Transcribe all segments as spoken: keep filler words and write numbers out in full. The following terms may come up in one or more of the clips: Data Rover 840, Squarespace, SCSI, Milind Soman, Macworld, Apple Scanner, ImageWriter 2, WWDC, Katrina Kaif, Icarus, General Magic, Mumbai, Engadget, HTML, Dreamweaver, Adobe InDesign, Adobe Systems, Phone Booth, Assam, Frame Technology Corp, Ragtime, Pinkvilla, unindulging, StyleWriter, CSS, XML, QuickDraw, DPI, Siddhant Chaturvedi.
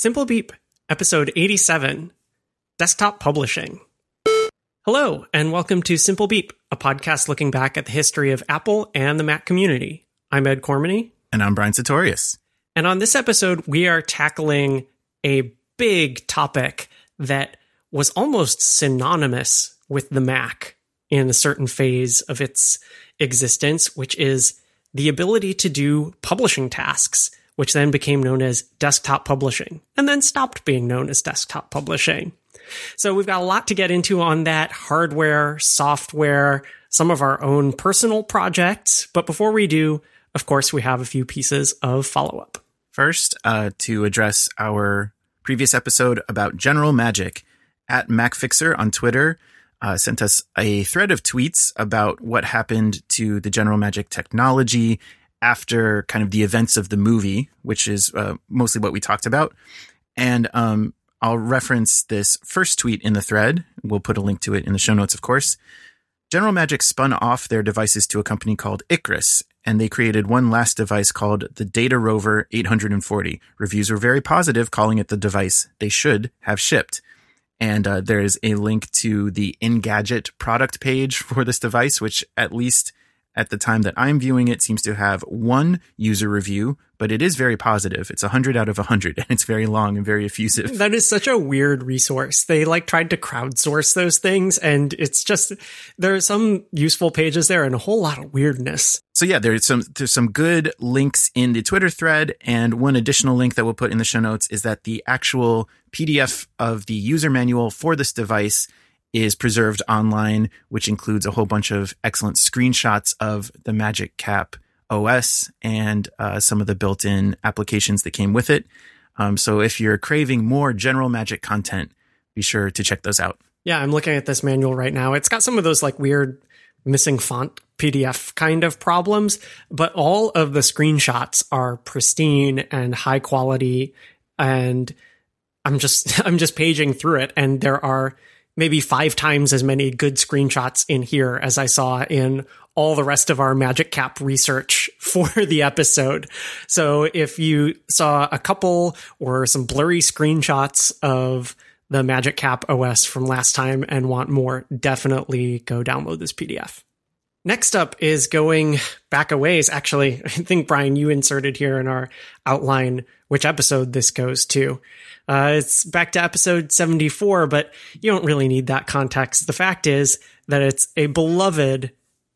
Simple Beep, Episode eighty-seven, Desktop Publishing. Hello, and welcome to Simple Beep, a podcast looking back at the history of Apple and the Mac community. I'm Ed Cormany. And I'm Brian Sartorius. And on this episode, we are tackling a big topic that was almost synonymous with the Mac in a certain phase of its existence, which is the ability to do publishing tasks, which then became known as desktop publishing, and then stopped being known as desktop publishing. So we've got a lot to get into on that: hardware, software, some of our own personal projects. But before we do, of course, we have a few pieces of follow-up. First, uh, to address our previous episode about General Magic, at MacFixer on Twitter uh, sent us a thread of tweets about what happened to the General Magic technology after kind of the events of the movie, which is uh, mostly what we talked about. And um, I'll reference this first tweet in the thread. We'll put a link to it in the show notes, of course. General Magic spun off their devices to a company called Icarus, and they created one last device called the Data Rover eight forty. Reviews were very positive, calling it the device they should have shipped. And uh, there is a link to the Engadget product page for this device, which at least at the time that I'm viewing it seems to have one user review, but it is very positive. It's one hundred out of one hundred, and it's very long and very effusive. That is such a weird resource. They like tried to crowdsource those things, and it's just, there are some useful pages there and a whole lot of weirdness. So yeah, there's some there's some good links in the Twitter thread, and one additional link that we'll put in the show notes is that the actual P D F of the user manual for this device is preserved online, which includes a whole bunch of excellent screenshots of the Magic Cap O S and uh, some of the built-in applications that came with it. Um, so if you're craving more General Magic content, be sure to check those out. Yeah, I'm looking at this manual right now. It's got some of those like weird missing font P D F kind of problems, but all of the screenshots are pristine and high quality. And I'm just I'm just paging through it, and there are maybe five times as many good screenshots in here as I saw in all the rest of our Magic Cap research for the episode. So if you saw a couple or some blurry screenshots of the Magic Cap O S from last time and want more, definitely go download this P D F. Next up is going back a ways. Actually, I think, Brian, you inserted here in our outline which episode this goes to. Uh, it's back to episode seventy-four, but you don't really need that context. The fact is that it's a beloved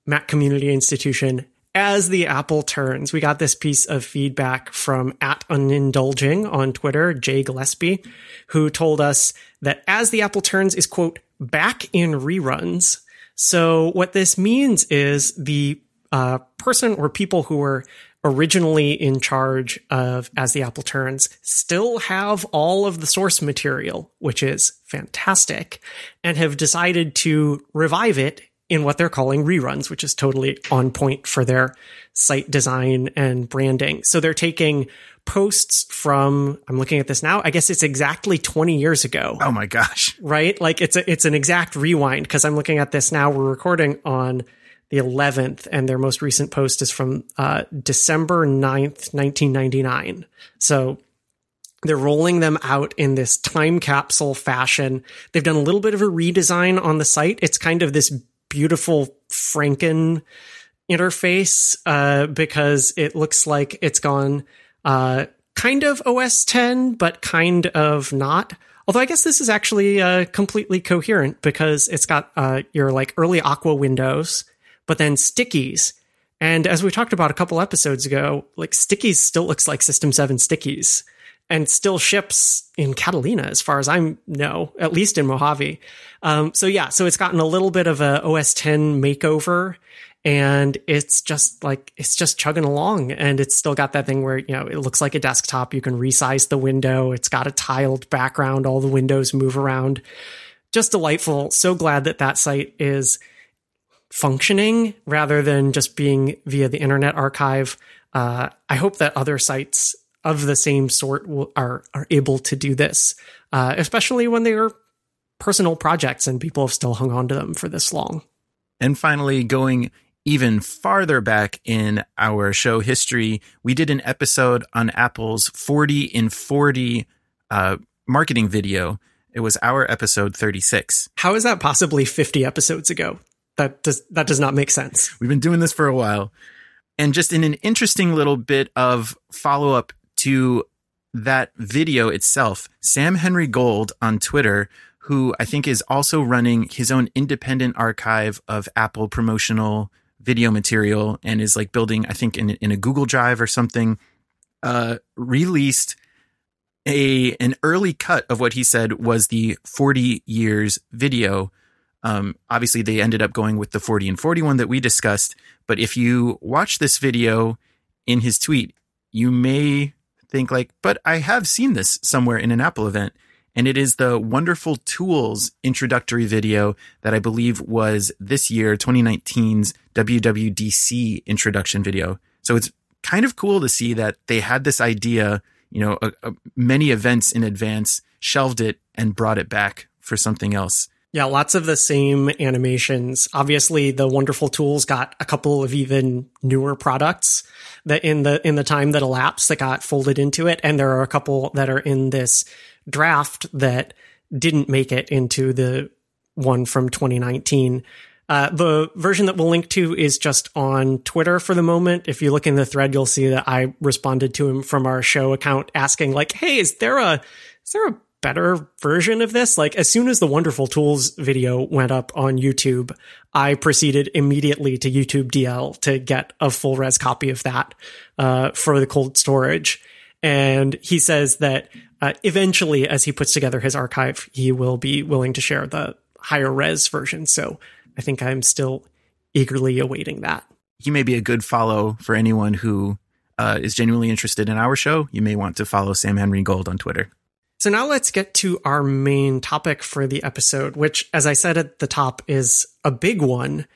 Mac community institution, As the Apple Turns. We got this piece of feedback from at Unindulging on Twitter, Jay Gillespie, who told us that As the Apple Turns is, quote, back in reruns. So what this means is the uh, person or people who were originally in charge of As the Apple Turns still have all of the source material, which is fantastic, and have decided to revive it in what they're calling reruns, which is totally on point for their site design and branding. So they're taking posts from, I'm looking at this now, I guess it's exactly twenty years ago. Oh my gosh. Right? Like it's a, it's an exact rewind, because I'm looking at this now. We're recording on the eleventh, and their most recent post is from uh, December ninth, nineteen ninety-nine. So they're rolling them out in this time capsule fashion. They've done a little bit of a redesign on the site. It's kind of this beautiful Franken interface uh, because it looks like it's gone uh, kind of O S ten, but kind of not. Although I guess this is actually uh, completely coherent, because it's got uh, your like early Aqua windows, but then stickies. And as we talked about a couple episodes ago, like stickies still looks like System seven stickies and still ships in Catalina, as far as I know, at least in Mojave. Um, so yeah, so it's gotten a little bit of a O S ten makeover, and it's just like, it's just chugging along, and it's still got that thing where, you know, it looks like a desktop. You can resize the window. It's got a tiled background. All the windows move around. Just delightful. So glad that that site is functioning rather than just being via the Internet Archive. Uh, I hope that other sites of the same sort will, are are able to do this, uh, especially when they are personal projects and people have still hung on to them for this long. And finally, going even farther back in our show history, we did an episode on Apple's forty in forty uh, marketing video. It was our episode thirty-six. How is that possibly fifty episodes ago? That does that does not make sense. We've been doing this for a while. And just in an interesting little bit of follow-up to that video itself, Sam Henry Gold on Twitter, who I think is also running his own independent archive of Apple promotional video material and is like building, I think, in, in a Google Drive or something, uh, released a an early cut of what he said was the forty years video. Um, obviously, they ended up going with the forty and forty one that we discussed. But if you watch this video in his tweet, you may think like, but I have seen this somewhere in an Apple event. And it is the Wonderful Tools introductory video that I believe was this year, twenty nineteen's W W D C introduction video. So it's kind of cool to see that they had this idea, you know, a, a, many events in advance, shelved it and brought it back for something else. Yeah, lots of the same animations. Obviously, the Wonderful Tools got a couple of even newer products that in the in the time that elapsed that got folded into it. And there are a couple that are in this draft that didn't make it into the one from twenty nineteen. Uh, the version that we'll link to is just on Twitter for the moment. If you look in the thread, you'll see that I responded to him from our show account asking like, hey, is there a is there a better version of this? Like, as soon as the Wonderful Tools video went up on YouTube, I proceeded immediately to YouTube D L to get a full res copy of that uh, for the cold storage. And he says that uh, eventually, as he puts together his archive, he will be willing to share the higher res version. So I think I'm still eagerly awaiting that. He may be a good follow for anyone who uh, is genuinely interested in our show. You may want to follow Sam Henry Gold on Twitter. So now let's get to our main topic for the episode, which, as I said at the top, is a big one.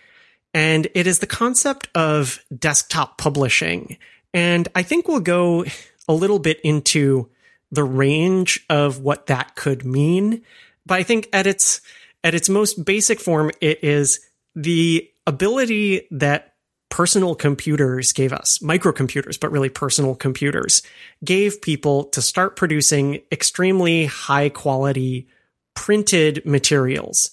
And it is the concept of desktop publishing. And I think we'll go a little bit into the range of what that could mean. But I think at its at its most basic form, it is the ability that personal computers gave us, microcomputers, but really personal computers, gave people to start producing extremely high quality printed materials.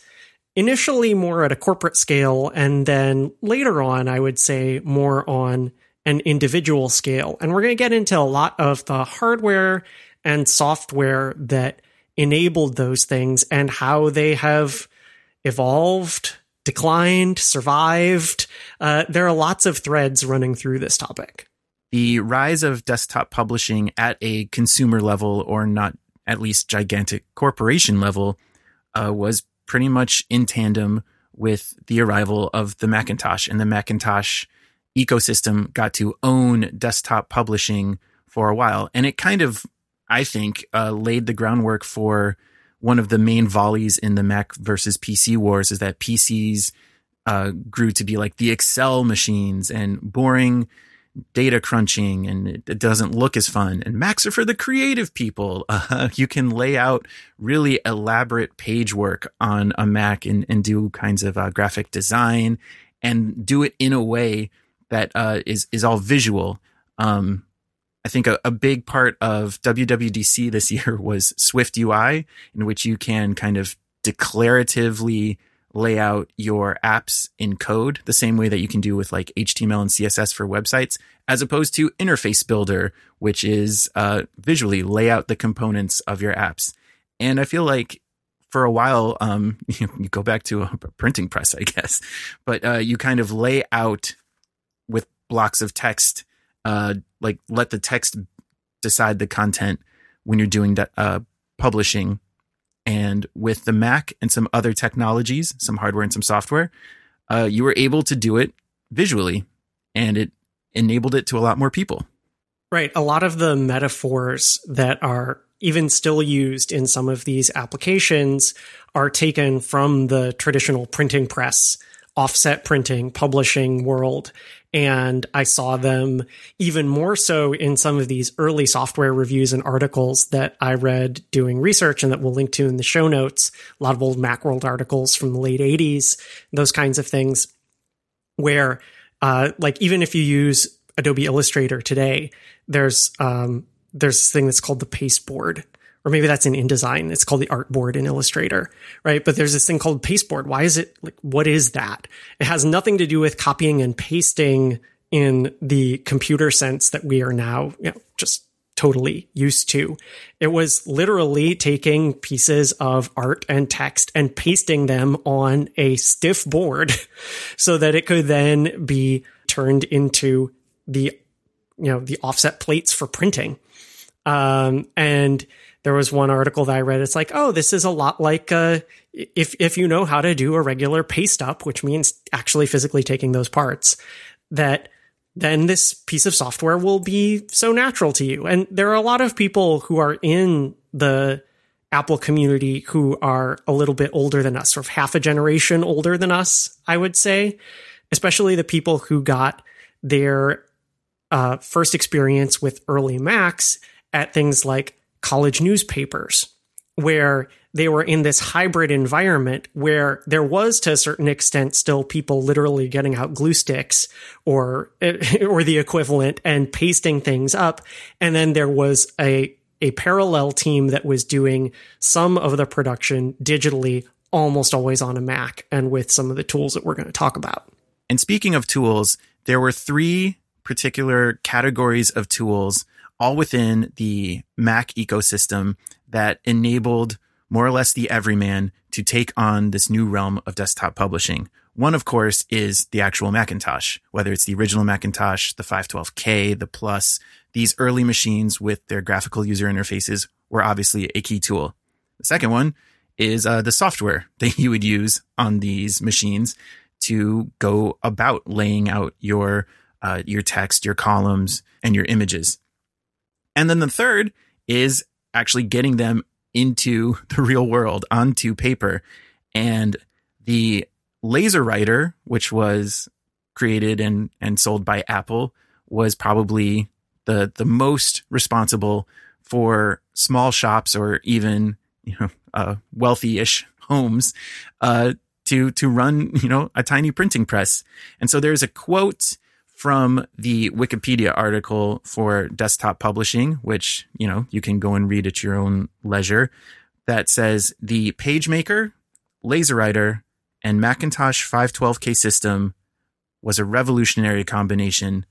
Initially more at a corporate scale, and then later on, I would say more on an individual scale. And we're going to get into a lot of the hardware and software that enabled those things and how they have evolved, declined, survived. Uh, there are lots of threads running through this topic. The rise of desktop publishing at a consumer level, or not at least gigantic corporation level, uh, was pretty much in tandem with the arrival of the Macintosh. And the Macintosh ecosystem got to own desktop publishing for a while. And it kind of, I think, uh, laid the groundwork for one of the main volleys in the Mac versus P C wars, is that P Cs uh, grew to be like the Excel machines and boring data crunching, and it, it doesn't look as fun. And Macs are for the creative people. Uh, you can lay out really elaborate page work on a Mac and, and do kinds of uh, graphic design and do it in a way that uh, is, is all visual. Um, I think a, a big part of W W D C this year was Swift U I, in which you can kind of declaratively lay out your apps in code the same way that you can do with like H T M L and C S S for websites, as opposed to Interface Builder, which is uh, visually lay out the components of your apps. And I feel like for a while, um, you, you go back to a printing press, I guess, but uh, you kind of lay out with blocks of text. Uh, like let the text decide the content when you're doing de- uh, publishing. And with the Mac and some other technologies, some hardware and some software, uh, you were able to do it visually, and it enabled it to a lot more people. Right. A lot of the metaphors that are even still used in some of these applications are taken from the traditional printing press, offset printing, publishing world. And I saw them even more so in some of these early software reviews and articles that I read doing research and that we'll link to in the show notes. A lot of old Macworld articles from the late eighties, those kinds of things where, uh, like, even if you use Adobe Illustrator today, there's um, there's this thing that's called the pasteboard, or maybe that's in InDesign. It's called the artboard in Illustrator, right? But there's this thing called pasteboard. Why is it like, what is that? It has nothing to do with copying and pasting in the computer sense that we are now, you know, just totally used to. It was literally taking pieces of art and text and pasting them on a stiff board so that it could then be turned into the, you know, the offset plates for printing. Um, and there was one article that I read. It's like, oh, this is a lot like uh, if if you know how to do a regular paste up, which means actually physically taking those parts, that then this piece of software will be so natural to you. And there are a lot of people who are in the Apple community who are a little bit older than us, sort of half a generation older than us, I would say, especially the people who got their uh, first experience with early Macs at things like college newspapers, where they were in this hybrid environment where there was, to a certain extent, still people literally getting out glue sticks or or the equivalent and pasting things up. And then there was a, a parallel team that was doing some of the production digitally, almost always on a Mac, and with some of the tools that we're going to talk about. And speaking of tools, there were three particular categories of tools, all within the Mac ecosystem, that enabled more or less the everyman to take on this new realm of desktop publishing. One, of course, is the actual Macintosh, whether it's the original Macintosh, the five twelve K, the Plus. These early machines with their graphical user interfaces were obviously a key tool. The second one is uh, the software that you would use on these machines to go about laying out your uh, your text, your columns, and your images. And then the third is actually getting them into the real world, onto paper. And the LaserWriter, which was created and, and sold by Apple, was probably the the most responsible for small shops or even, you know, uh, wealthy-ish homes uh, to to run, you know, a tiny printing press. And so there's a quote from the Wikipedia article for desktop publishing, which, you know, you can go and read at your own leisure, that says the PageMaker, LaserWriter, and Macintosh five twelve K system was a revolutionary combination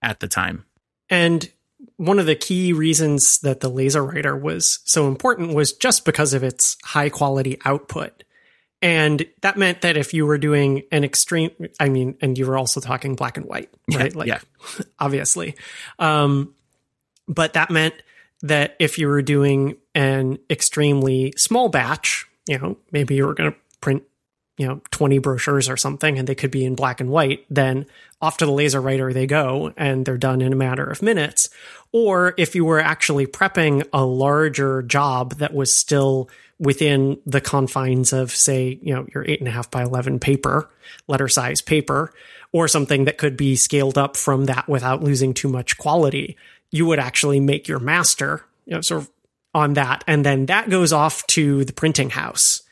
at the time. And one of the key reasons that the LaserWriter was so important was just because of its high quality output. And that meant that if you were doing an extreme, I mean, and you were also talking black and white, right? Yeah, like, yeah. Obviously. Um, but that meant that if you were doing an extremely small batch, you know, maybe you were going to print, you know, twenty brochures or something, and they could be in black and white, then off to the LaserWriter they go, and they're done in a matter of minutes. Or if you were actually prepping a larger job that was still within the confines of, say, you know, your eight and a half by eleven paper, letter size paper, or something that could be scaled up from that without losing too much quality, you would actually make your master, you know, sort of on that. And then that goes off to the printing house.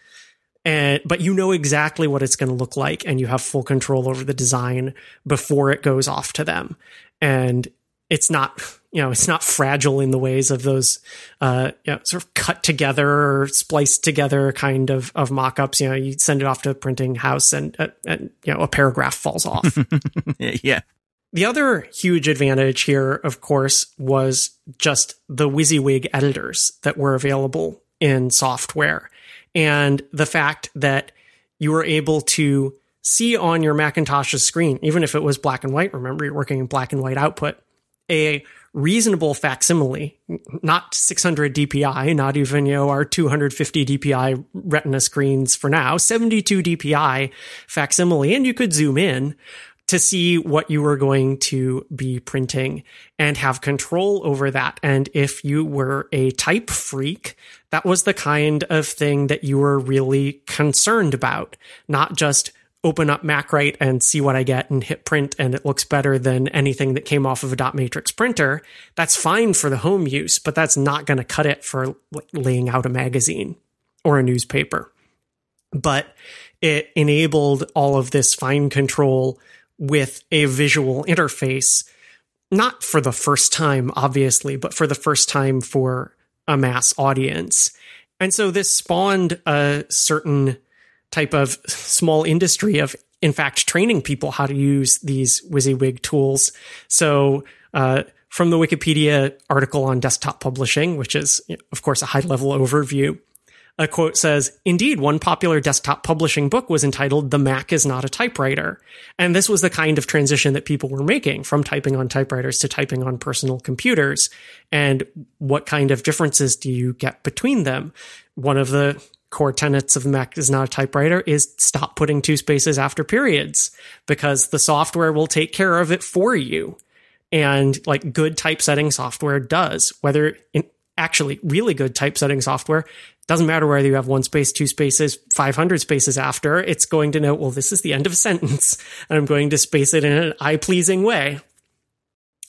And, but you know exactly what it's going to look like, and you have full control over the design before it goes off to them. And it's not, you know, it's not fragile in the ways of those, uh, you know, sort of cut together or spliced together kind of, of mock-ups. You know, you send it off to a printing house and, uh, and you know, a paragraph falls off. Yeah. The other huge advantage here, of course, was just the WYSIWYG editors that were available in software. And the fact that you were able to see on your Macintosh's screen, even if it was black and white, remember, you're working in black and white output, a reasonable facsimile, not six hundred D P I, not even, you know, our two hundred fifty D P I retina screens for now, seventy-two D P I facsimile, and you could zoom in to see what you were going to be printing and have control over that. And if you were a type freak, that was the kind of thing that you were really concerned about, not just open up MacWrite and see what I get and hit print and it looks better than anything that came off of a dot matrix printer. That's fine for the home use, but that's not going to cut it for laying out a magazine or a newspaper. But it enabled all of this fine control with a visual interface, not for the first time, obviously, but for the first time for a mass audience. And so this spawned a certain type of small industry of, in fact, training people how to use these WYSIWYG tools. So uh, from the Wikipedia article on desktop publishing, which is, of course, a high-level overview, a quote says, "Indeed, one popular desktop publishing book was entitled The Mac is Not a Typewriter." And this was the kind of transition that people were making from typing on typewriters to typing on personal computers. And what kind of differences do you get between them? One of the core tenets of Mac is Not a Typewriter is stop putting two spaces after periods, because the software will take care of it for you. And like good typesetting software does, whether in actually really good typesetting software, doesn't matter whether you have one space, two spaces, five hundred spaces after, it's going to know, well, this is the end of a sentence, and I'm going to space it in an eye-pleasing way.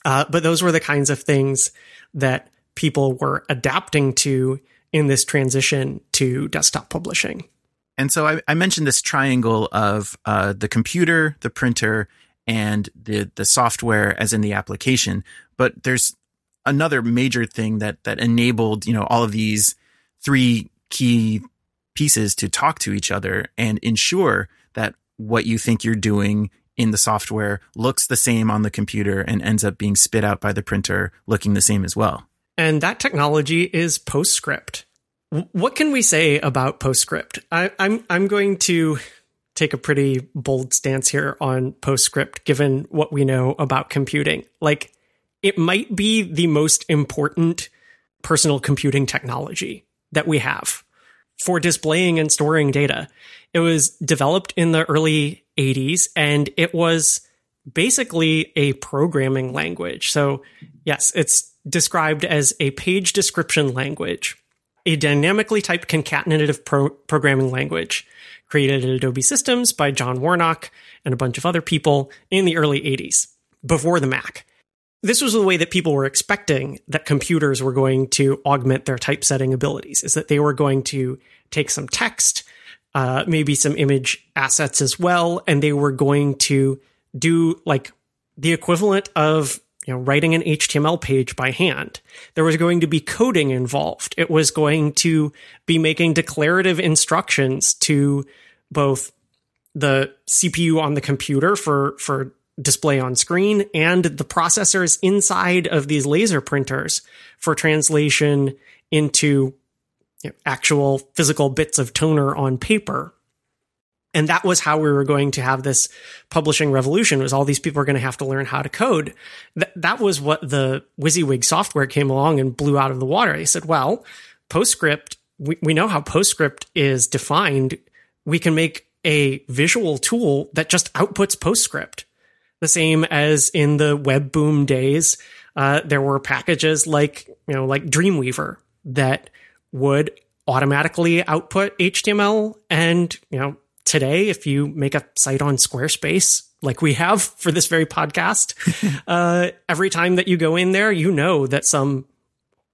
Uh, but those were the kinds of things that people were adapting to in this transition to desktop publishing. And so I, I mentioned this triangle of uh, the computer, the printer, and the the software, as in the application. But there's another major thing that that enabled, you know, all of these three key pieces to talk to each other and ensure that what you think you're doing in the software looks the same on the computer and ends up being spit out by the printer looking the same as well. And that technology is PostScript. What can we say about PostScript? I, I'm I'm going to take a pretty bold stance here on PostScript, given what we know about computing. Like, it might be the most important personal computing technology that we have for displaying and storing data. It was developed in the early eighties, and it was basically a programming language. So yes, it's described as a page description language, a dynamically typed concatenative pro- programming language created at Adobe Systems by John Warnock and a bunch of other people in the early eighties, before the Mac. This was the way that people were expecting that computers were going to augment their typesetting abilities, is that they were going to take some text, uh, maybe some image assets as well, and they were going to do like the equivalent of, you know, writing an H T M L page by hand. There was going to be coding involved. It was going to be making declarative instructions to both the C P U on the computer for, for display on screen and the processors inside of these laser printers for translation into, you know, actual physical bits of toner on paper. And that was how we were going to have this publishing revolution, was all these people are going to have to learn how to code. Th- that was what the WYSIWYG software came along and blew out of the water. They said, well, PostScript, we, we know how PostScript is defined. We can make a visual tool that just outputs PostScript. The same as in the web boom days, uh, there were packages like, you know, like Dreamweaver that would automatically output H T M L. And, you know, today, if you make a site on Squarespace, like we have for this very podcast, uh, every time that you go in there, you know that some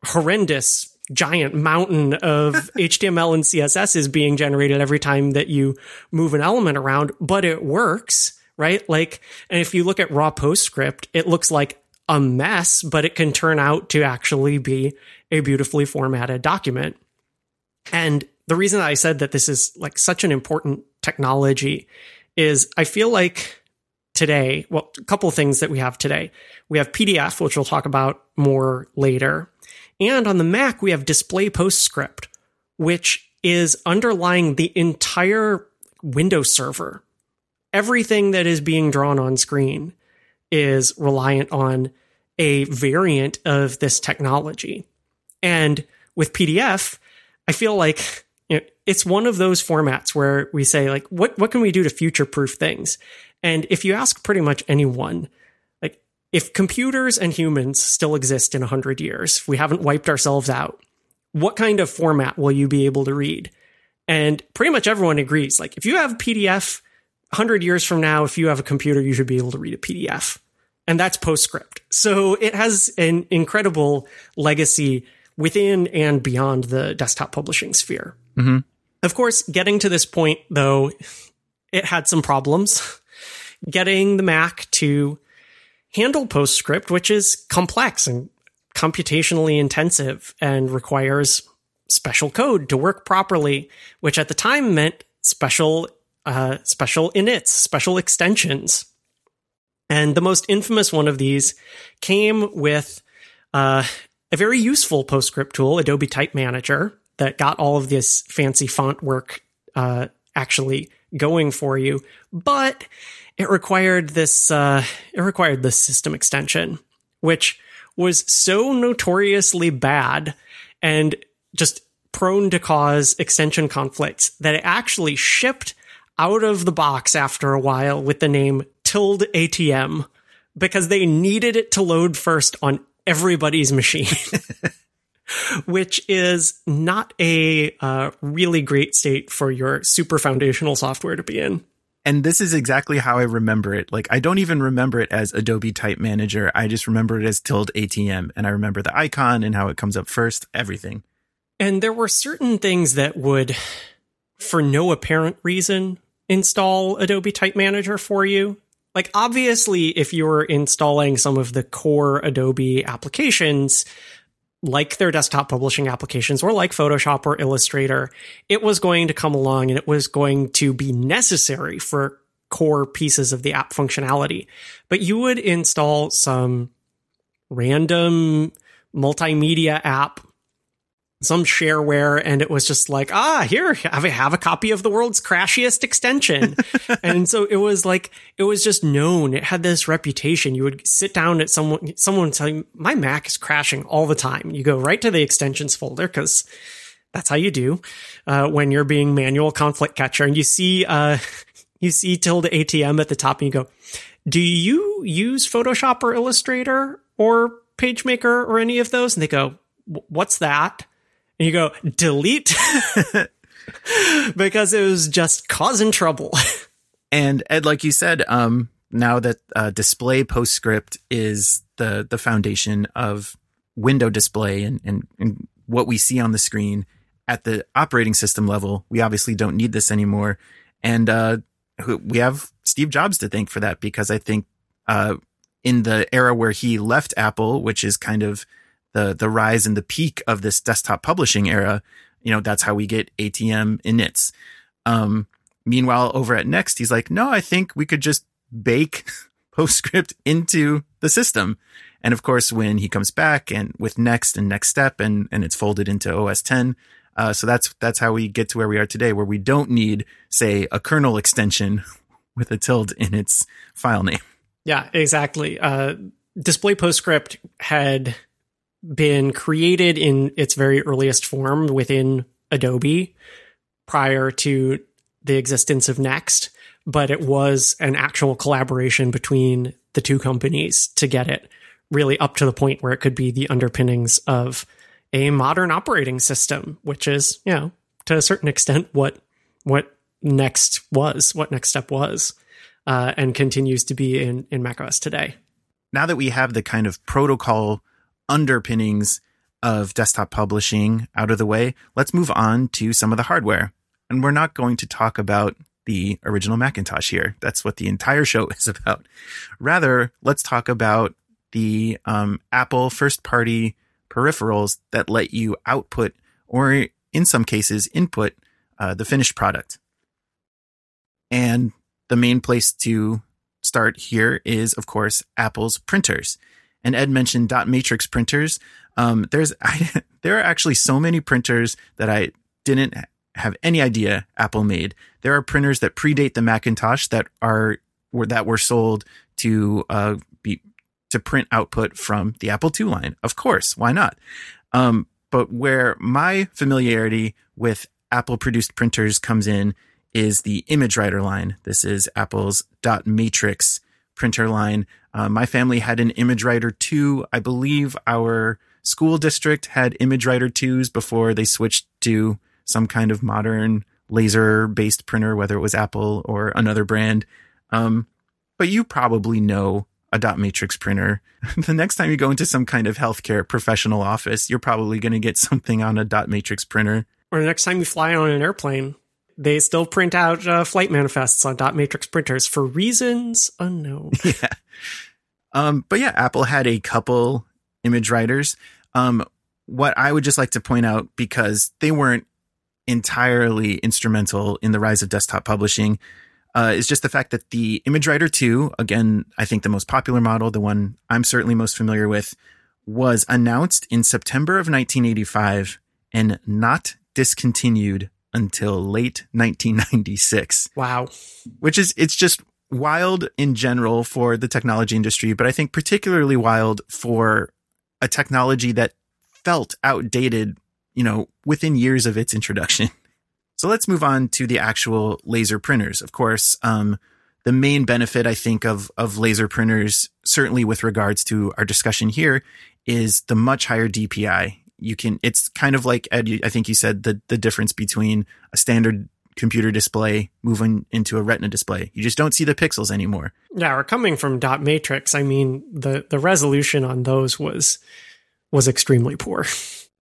horrendous giant mountain of H T M L and C S S is being generated every time that you move an element around, but it works. Right? Like, and if you look at raw PostScript, it looks like a mess, but it can turn out to actually be a beautifully formatted document. And the reason I said that this is like such an important technology is I feel like today, well, a couple of things that we have today. We have P D F, which we'll talk about more later. And on the Mac, we have Display PostScript, which is underlying the entire Windows server. Everything that is being drawn on screen is reliant on a variant of this technology. And with P D F, I feel like, you know, it's one of those formats where we say, like, what, what can we do to future-proof things? And if you ask pretty much anyone, like, if computers and humans still exist in one hundred years, if we haven't wiped ourselves out, what kind of format will you be able to read? And pretty much everyone agrees. Like, if you have P D F, one hundred years from now, if you have a computer, you should be able to read a P D F. And that's PostScript. So it has an incredible legacy within and beyond the desktop publishing sphere. Mm-hmm. Of course, getting to this point, though, it had some problems. Getting the Mac to handle PostScript, which is complex and computationally intensive and requires special code to work properly, which at the time meant special uh, special inits, special extensions. And the most infamous one of these came with uh, a very useful PostScript tool, Adobe Type Manager, that got all of this fancy font work uh, actually going for you. But it required this uh, it required this system extension, which was so notoriously bad and just prone to cause extension conflicts that it actually shipped out of the box after a while with the name Tilde A T M, because they needed it to load first on everybody's machine, which is not a uh, really great state for your super foundational software to be in. And this is exactly how I remember it. Like, I don't even remember it as Adobe Type Manager. I just remember it as Tilde A T M. And I remember the icon and how it comes up first, everything. And there were certain things that would, for no apparent reason, install Adobe Type Manager for you. Like, obviously, if you were installing some of the core Adobe applications, like their desktop publishing applications or like Photoshop or Illustrator, it was going to come along and it was going to be necessary for core pieces of the app functionality. But you would install some random multimedia app, some shareware, and it was just like, ah, here, have a, have a copy of the world's crashiest extension. And so it was like, it was just known. It had this reputation. You would sit down at someone, someone telling, my Mac is crashing all the time. You go right to the extensions folder, because that's how you do uh, when you're being manual conflict catcher. And you see, uh, you see Tilde A T M at the top and you go, do you use Photoshop or Illustrator or PageMaker or any of those? And they go, what's that? And you go, delete, because it was just causing trouble. And Ed, like you said, um, now that uh, Display PostScript is the the foundation of window display and, and, and what we see on the screen at the operating system level, we obviously don't need this anymore. And uh, we have Steve Jobs to thank for that, because I think uh, in the era where he left Apple, which is kind of the the rise and the peak of this desktop publishing era, you know, that's how we get A T M inits. Um, meanwhile, over at Next, he's like, no, I think we could just bake PostScript into the system. And of course, when he comes back and with Next and Next Step and, and it's folded into O S ten. Uh, so that's, that's how we get to where we are today, where we don't need, say, a kernel extension with a tilde in its file name. Yeah, exactly. Uh, Display PostScript had been created in its very earliest form within Adobe prior to the existence of Next, but it was an actual collaboration between the two companies to get it really up to the point where it could be the underpinnings of a modern operating system, which is, you know, to a certain extent what what Next was, what Next Step was, uh, and continues to be in, in macOS today. Now that we have the kind of protocol underpinnings of desktop publishing out of the way, let's move on to some of the hardware. And we're not going to talk about the original Macintosh here. That's what the entire show is about. Rather, let's talk about the um, Apple first-party peripherals that let you output, or in some cases, input uh, the finished product. And the main place to start here is, of course, Apple's printers. And Ed mentioned dot matrix printers. Um, there's I, there are actually so many printers that I didn't have any idea Apple made. There are printers that predate the Macintosh that are were that were sold to uh, be to print output from the Apple two line. Of course, why not? Um, but where my familiarity with Apple produced printers comes in is the ImageWriter line. This is Apple's dot matrix printer line. Uh, my family had an ImageWriter two. I believe our school district had ImageWriter twos before they switched to some kind of modern laser-based printer, whether it was Apple or another brand. Um, but you probably know a dot matrix printer. The next time you go into some kind of healthcare professional office, you're probably going to get something on a dot matrix printer. Or the next time you fly on an airplane, they still print out uh, flight manifests on dot matrix printers for reasons unknown. Yeah. Um, but yeah, Apple had a couple image writers. Um, what I would just like to point out, because they weren't entirely instrumental in the rise of desktop publishing, uh, is just the fact that the ImageWriter two, again, I think the most popular model, the one I'm certainly most familiar with, was announced in September of nineteen eighty-five and not discontinued until late nineteen ninety-six. Wow. Which is, it's just wild in general for the technology industry, but I think particularly wild for a technology that felt outdated, you know, within years of its introduction. So let's move on to the actual laser printers. Of course, um, the main benefit, I think, of, of laser printers, certainly with regards to our discussion here, is the much higher D P I. You can, it's kind of like, Ed, I think you said the, the difference between a standard computer display moving into a retina display. You just don't see the pixels anymore. Yeah. Or coming from dot matrix, I mean, the, the resolution on those was, was extremely poor.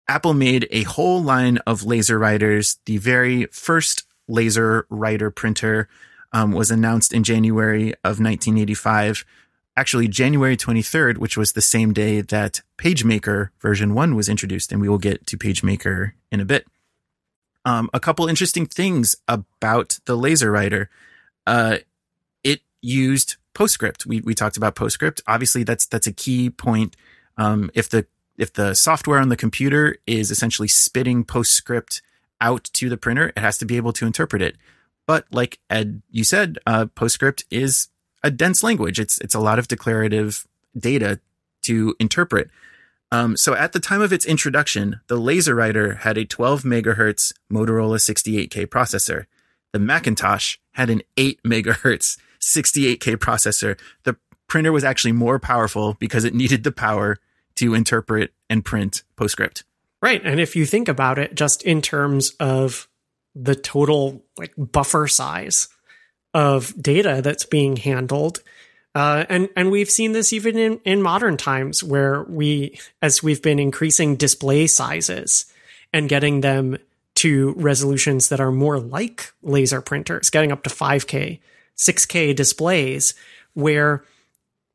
Apple made a whole line of LaserWriters. The very first LaserWriter printer um, was announced in January of nineteen eighty-five. Actually, January twenty-third, which was the same day that PageMaker version one was introduced, and we will get to PageMaker in a bit. Um, a couple interesting things about the LaserWriter. Uh, it used PostScript. We we talked about PostScript. Obviously, that's that's a key point. Um, if the if the software on the computer is essentially spitting PostScript out to the printer, it has to be able to interpret it. But like Ed, you said, uh, PostScript is a dense language. It's it's a lot of declarative data to interpret. Um, so at the time of its introduction, the LaserWriter had a twelve megahertz Motorola sixty-eight K processor. The Macintosh had an eight megahertz sixty-eight K processor. The printer was actually more powerful because it needed the power to interpret and print PostScript. Right. And if you think about it, just in terms of the total like buffer size of data that's being handled. Uh, and, and we've seen this even in, in modern times where we, as we've been increasing display sizes and getting them to resolutions that are more like laser printers, getting up to five K, six K displays, where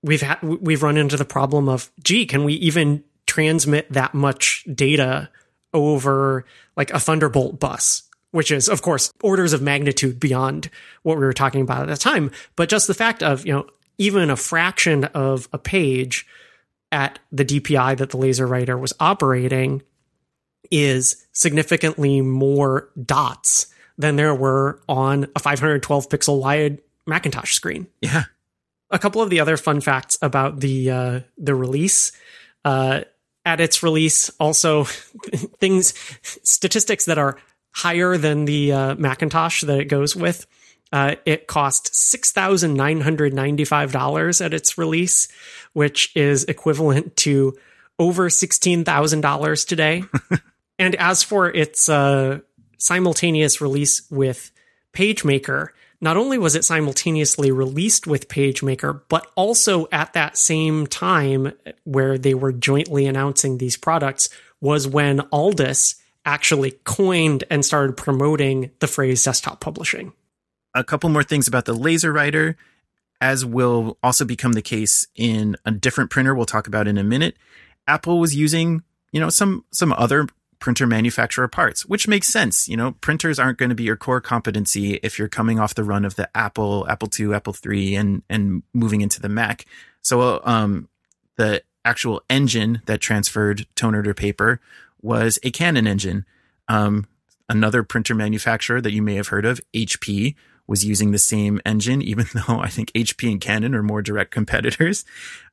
we've ha- we've run into the problem of, gee, can we even transmit that much data over like a Thunderbolt bus? Which is, of course, orders of magnitude beyond what we were talking about at the time. But just the fact of, you know, even a fraction of a page at the D P I that the LaserWriter was operating is significantly more dots than there were on a five hundred twelve pixel wide Macintosh screen. Yeah. A couple of the other fun facts about the uh, the release. Uh, at its release, also things, statistics that are higher than the uh, Macintosh that it goes with. Uh, it cost six thousand nine hundred ninety-five dollars at its release, which is equivalent to over sixteen thousand dollars today. And as for its uh, simultaneous release with PageMaker, not only was it simultaneously released with PageMaker, but also at that same time where they were jointly announcing these products was when Aldus actually coined and started promoting the phrase desktop publishing. A couple more things about the LaserWriter, as will also become the case in a different printer we'll talk about in a minute. Apple was using, you know, some some other printer manufacturer parts, which makes sense. You know, printers aren't going to be your core competency if you're coming off the run of the Apple, Apple two, Apple three, and and moving into the Mac. So um, the actual engine that transferred toner to paper was a Canon engine. Um, another printer manufacturer that you may have heard of, H P, was using the same engine, even though I think H P and Canon are more direct competitors.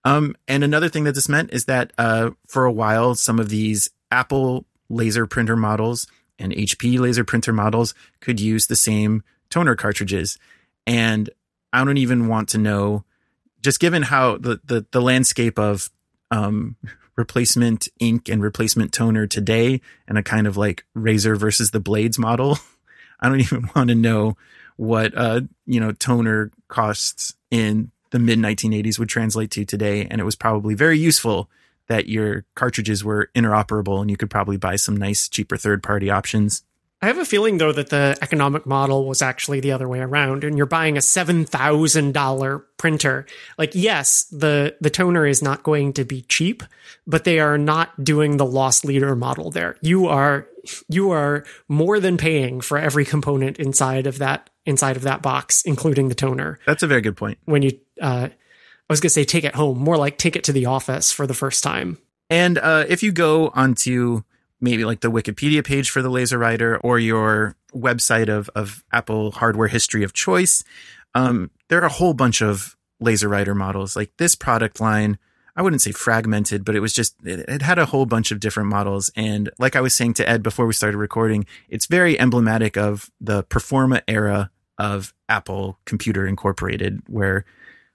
Um, and another thing that this meant is that uh, for a while, some of these Apple laser printer models and H P laser printer models could use the same toner cartridges. And I don't even want to know, just given how the the, the landscape of um, replacement ink and replacement toner today, and a kind of like razor versus the blades model, I don't even want to know what, uh, you know, toner costs in the mid nineteen eighties would translate to today. And it was probably very useful that your cartridges were interoperable, and you could probably buy some nice, cheaper third party options. I have a feeling, though, that the economic model was actually the other way around, and you're buying a seven thousand dollars printer. Like, yes, the, the toner is not going to be cheap, but they are not doing the loss leader model there. You are you are more than paying for every component inside of that inside of that box, including the toner. That's a very good point. When you, uh, I was going to say take it home, more like take it to the office for the first time. And uh, if you go onto maybe like the Wikipedia page for the LaserWriter or your website of, of Apple hardware history of choice, Um, there are a whole bunch of LaserWriter models. Like this product line, I wouldn't say fragmented, but it was just, it, it had a whole bunch of different models. And like I was saying to Ed before we started recording, it's very emblematic of the Performa era of Apple Computer Incorporated, where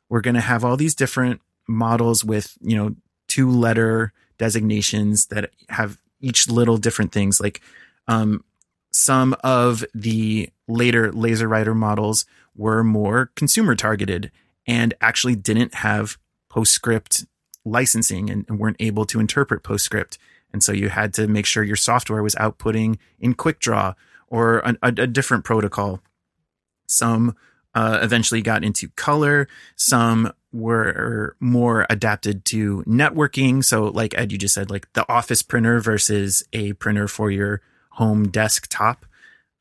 we're going to have all these different models with, you know, two letter designations that have each little different things. Like um, some of the later LaserWriter models were more consumer targeted and actually didn't have PostScript licensing and, and weren't able to interpret PostScript. And so you had to make sure your software was outputting in QuickDraw or a, a, a different protocol. Some uh, eventually got into color. Some were more adapted to networking. So like Ed, you just said, like the office printer versus a printer for your home desktop.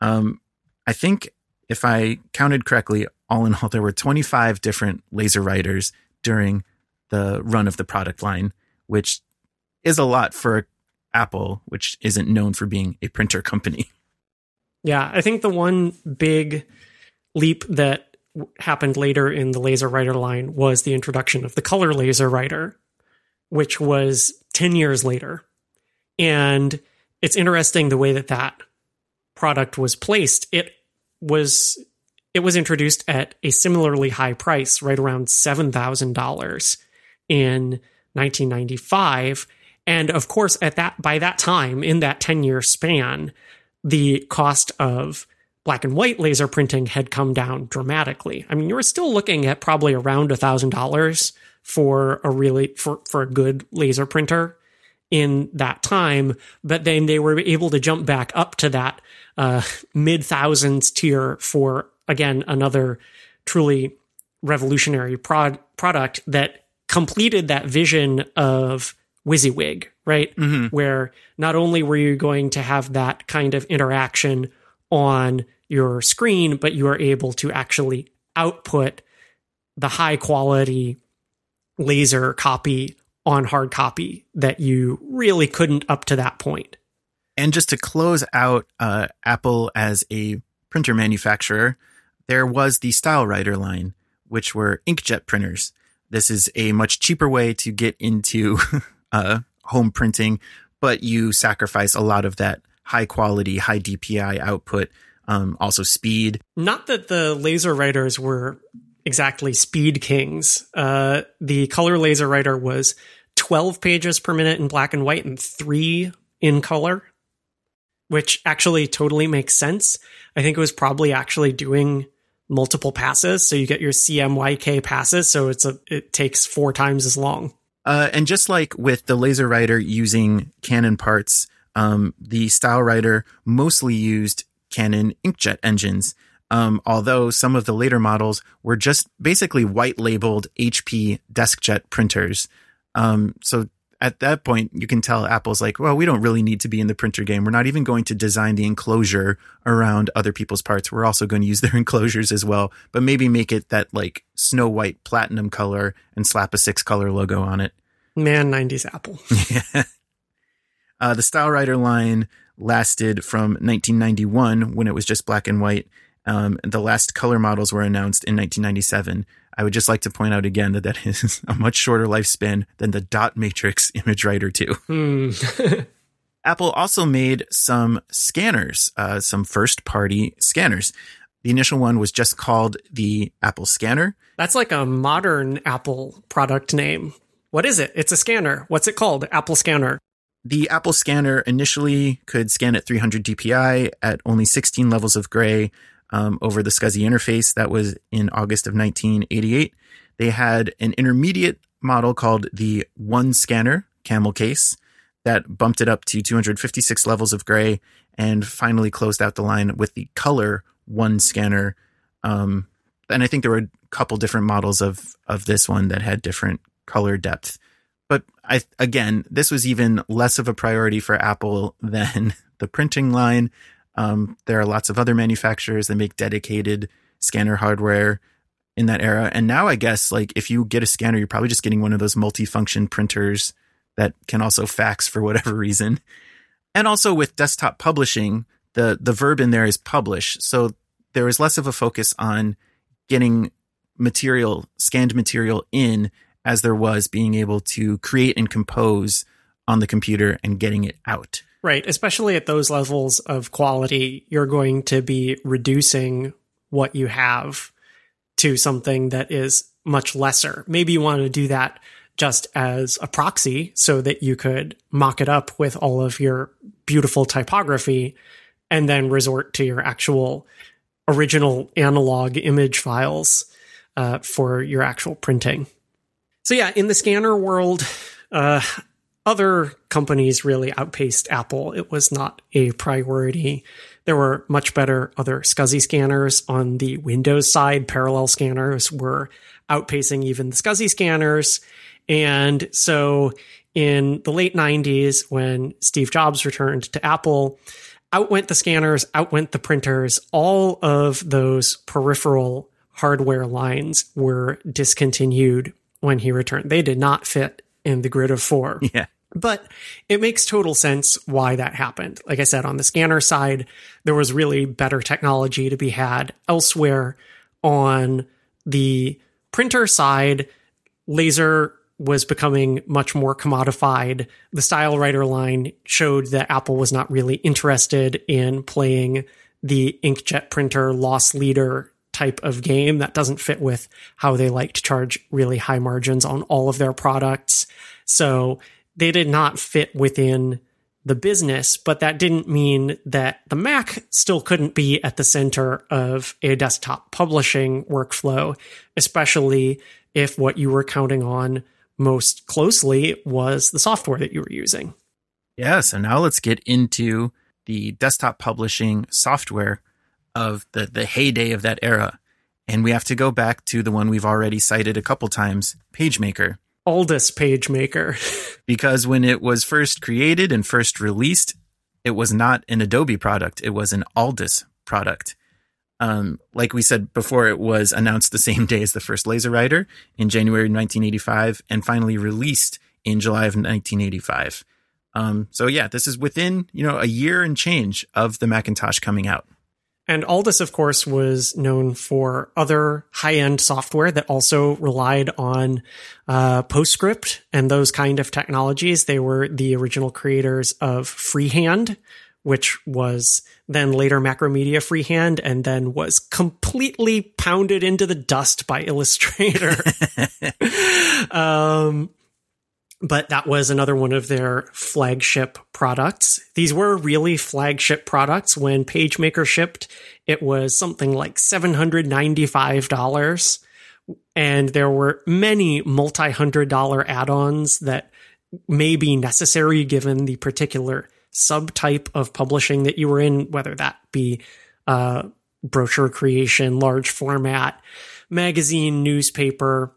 Um, I think if I counted correctly, all in all, there were twenty-five different LaserWriters during the run of the product line, which is a lot for Apple, which isn't known for being a printer company. Yeah, I think the one big leap that happened later in the LaserWriter line was the introduction of the color LaserWriter, which was ten years later. And it's interesting the way that that product was placed. It was it was introduced at a similarly high price, right around seven thousand dollars in nineteen ninety-five. And of course, at that by that time, in that ten-year span, the cost of black and white laser printing had come down dramatically. I mean, you were still looking at probably around one thousand dollars for a really for, for a good laser printer in that time, but then they were able to jump back up to that uh, mid-thousands tier for, again, another truly revolutionary prod- product that completed that vision of WYSIWYG, right? Mm-hmm. Where not only were you going to have that kind of interaction on your screen, but you are able to actually output the high quality laser copy on hard copy that you really couldn't up to that point. And just to close out uh, Apple as a printer manufacturer, there was the StyleWriter line, which were inkjet printers. This is a much cheaper way to get into uh, home printing, but you sacrifice a lot of that high quality, high D P I output, um, also speed. Not that the LaserWriters were exactly speed kings. Uh, the color LaserWriter was twelve pages per minute in black and white and three in color, which actually totally makes sense. I think it was probably actually doing multiple passes. So you get your C M Y K passes. So it's a, it takes four times as long. Uh, and just like with the LaserWriter using Canon parts, Um, the StyleWriter mostly used Canon inkjet engines, um, although some of the later models were just basically white-labeled H P DeskJet printers. Um, so at that point, you can tell Apple's like, well, we don't really need to be in the printer game. We're not even going to design the enclosure around other people's parts. We're also going to use their enclosures as well, but maybe make it that like Snow White platinum color and slap a six-color logo on it. Man, nineties Apple. Yeah. Uh, the StyleWriter line lasted from nineteen ninety-one, when it was just black and white. Um, the last color models were announced in nineteen ninety-seven. I would just like to point out again that that is a much shorter lifespan than the dot matrix ImageWriter two. Mm. Apple also made some scanners, uh, some first-party scanners. The initial one was just called the Apple Scanner. That's like a modern Apple product name. What is it? It's a scanner. What's it called? Apple Scanner. The Apple Scanner initially could scan at three hundred D P I at only sixteen levels of gray um, over the S C S I interface. That was in August of nineteen eighty-eight. They had an intermediate model called the One Scanner Camel Case that bumped it up to two hundred fifty-six levels of gray. and finally closed out the line with the color one scanner. Um, and I think there were a couple different models of, of this one that had different color depth. But I, again, this was even less of a priority for Apple than the printing line. Um, there are lots of other manufacturers that make dedicated scanner hardware in that era. And now I guess, like, if you get a scanner, you're probably just getting one of those multi-function printers that can also fax for whatever reason. And also with desktop publishing, the, the verb in there is publish. So there is less of a focus on getting material, scanned material in, as there was being able to create and compose on the computer and getting it out. Right. Especially at those levels of quality, you're going to be reducing what you have to something that is much lesser. Maybe you want to do that just as a proxy so that you could mock it up with all of your beautiful typography and then resort to your actual original analog image files uh, for your actual printing. So yeah, in the scanner world, uh, other companies really outpaced Apple. It was not a priority. There were much better other S C S I scanners on the Windows side. Parallel scanners were outpacing even the S C S I scanners. And so in the late nineties, when Steve Jobs returned to Apple, out went the scanners, out went the printers. All of those peripheral hardware lines were discontinued when he returned. They did not fit in the grid of four. Yeah. But it makes total sense why that happened. Like I said, on the scanner side, there was really better technology to be had elsewhere. On the printer side, laser was becoming much more commodified. The StyleWriter line showed that Apple was not really interested in playing the inkjet printer loss leader type of game. That doesn't fit with how they like to charge really high margins on all of their products. So they did not fit within the business, but that didn't mean that the Mac still couldn't be at the center of a desktop publishing workflow, especially if what you were counting on most closely was the software that you were using. Yeah, so now let's get into the desktop publishing software of the, the heyday of that era. And we have to go back to the one we've already cited a couple times, PageMaker. Aldus PageMaker. Because when it was first created and first released, it was not an Adobe product. It was an Aldus product. Um, like we said before, it was announced the same day as the first LaserWriter in January nineteen eighty-five and finally released in July of nineteen eighty-five. Um, so yeah, this is within, you know, a year and change of the Macintosh coming out. And Aldus, of course, was known for other high-end software that also relied on uh, PostScript and those kind of technologies. They were the original creators of Freehand, which was then later Macromedia Freehand, and then was completely pounded into the dust by Illustrator. um, but that was another one of their flagship products. These were really flagship products. When PageMaker shipped, it was something like seven hundred ninety-five dollars. And there were many multi-hundred dollar add-ons that may be necessary given the particular subtype of publishing that you were in, whether that be uh, brochure creation, large format, magazine, newspaper,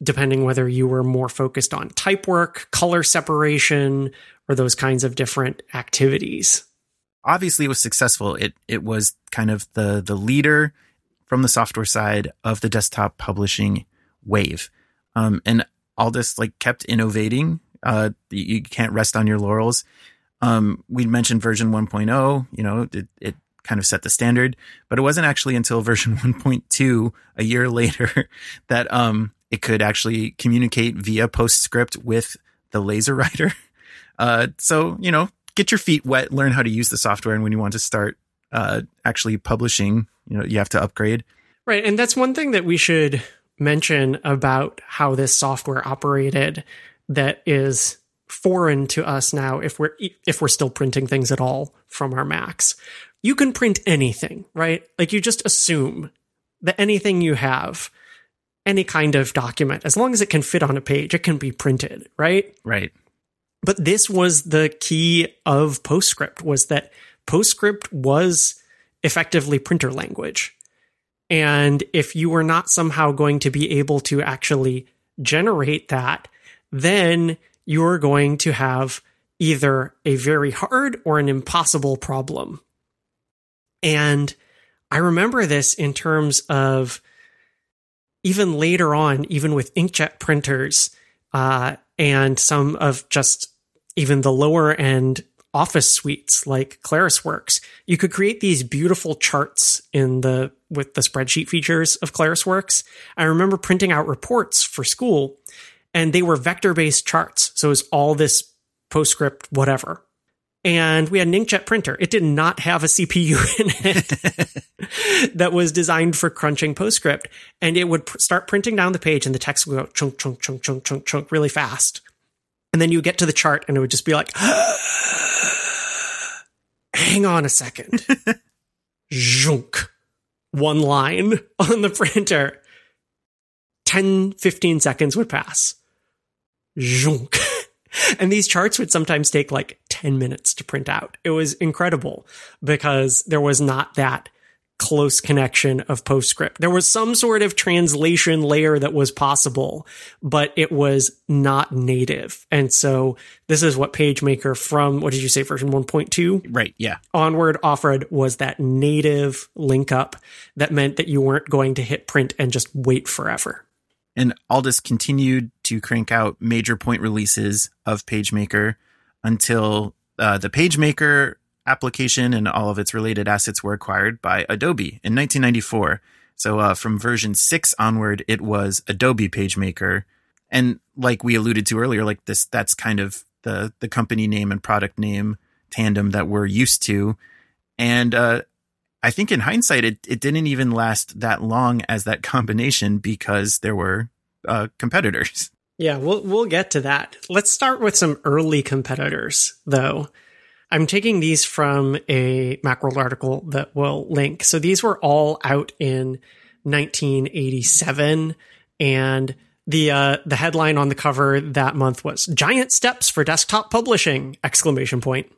depending whether you were more focused on type work, color separation, or those kinds of different activities. Obviously, it was successful. It it was kind of the, the leader from the software side of the desktop publishing wave. Um, and Aldus like kept innovating. Uh, you can't rest on your laurels. Um, we mentioned version one point oh, you know, it, it kind of set the standard, but it wasn't actually until version one point two, a year later, that um, it could actually communicate via PostScript with the LaserWriter. Uh, so, you know, get your feet wet, learn how to use the software. And when you want to start uh, actually publishing, you know, you have to upgrade. Right. And that's one thing that we should mention about how this software operated that is foreign to us now, if we're if we're still printing things at all from our Macs. You can print anything, right? Like you just assume that anything you have, any kind of document, as long as it can fit on a page, it can be printed, right? Right. But this was the key of PostScript, was that PostScript was effectively printer language. And if you were not somehow going to be able to actually generate that, then you are going to have either a very hard or an impossible problem. And I remember this in terms of even later on, even with inkjet printers uh, and some of just even the lower end office suites like ClarisWorks, you could create these beautiful charts in the with the spreadsheet features of ClarisWorks. I remember printing out reports for school, and they were vector-based charts. So it was all this PostScript, whatever. And we had an inkjet printer. It did not have a C P U in it that was designed for crunching PostScript. And it would pr- start printing down the page, and the text would go chunk, chunk, chunk, chunk, chunk, chunk really fast. And then you get to the chart, and it would just be like, hang on a second. Zhunk. One line on the printer. ten, fifteen seconds would pass. Zhunk. And these charts would sometimes take like ten minutes to print out. It was incredible because there was not that close connection of PostScript. There was some sort of translation layer that was possible, but it was not native. And so this is what PageMaker from, what did you say, version one point two? Right, yeah. Onward offered was that native link up that meant that you weren't going to hit print and just wait forever. And Aldus continued to crank out major point releases of PageMaker until uh, the PageMaker application and all of its related assets were acquired by Adobe in nineteen ninety-four. So uh, from version six onward, it was Adobe PageMaker. And like we alluded to earlier, like this, that's kind of the, the company name and product name tandem that we're used to. And uh, I think in hindsight, it, it didn't even last that long as that combination because there were uh, competitors. Yeah, we'll we'll get to that. Let's start with some early competitors, though. I'm taking these from a Macworld article that we'll link. So these were all out in nineteen eighty-seven, and the uh, the headline on the cover that month was "Giant Steps for Desktop Publishing!" Exclamation point.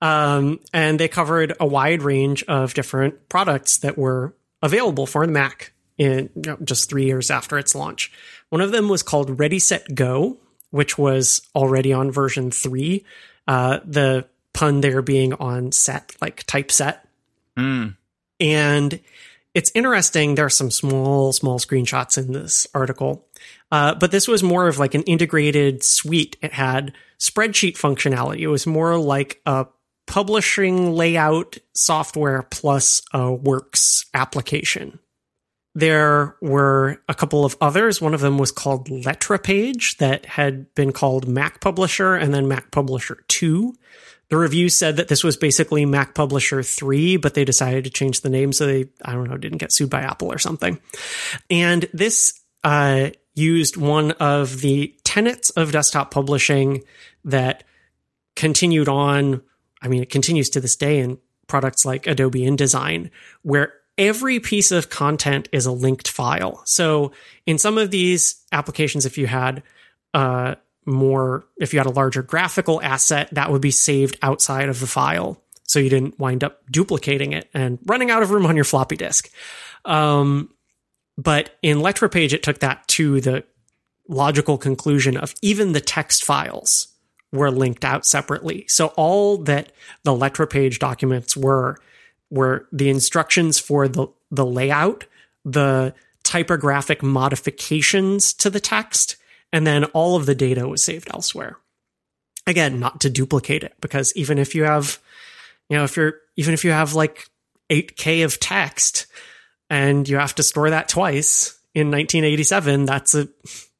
Um, and they covered a wide range of different products that were available for the Mac in you know, just three years after its launch. One of them was called Ready, Set, Go, which was already on version three. Uh, the pun there being on set, like typeset. Mm. And it's interesting. There are some small, small screenshots in this article. Uh, but this was more of like an integrated suite. It had spreadsheet functionality. It was more like a publishing layout software plus a works application. There were a couple of others. One of them was called LetraPage that had been called Mac Publisher and then Mac Publisher two. The review said that this was basically Mac Publisher three, but they decided to change the name so they, I don't know, didn't get sued by Apple or something. And this uh, used one of the tenets of desktop publishing that continued on. I mean, it continues to this day in products like Adobe InDesign, where every piece of content is a linked file. So in some of these applications, if you had uh, more, if you had a larger graphical asset, that would be saved outside of the file. So you didn't wind up duplicating it and running out of room on your floppy disk. Um, but in LetraPage, it took that to the logical conclusion of even the text files were linked out separately. So all that the LetraPage documents were were the instructions for the, the layout, the typographic modifications to the text, and then all of the data was saved elsewhere. Again, not to duplicate it, because even if you have, you know, if you're, even if you have like eight K of text and you have to store that twice in nineteen eighty-seven, that's a,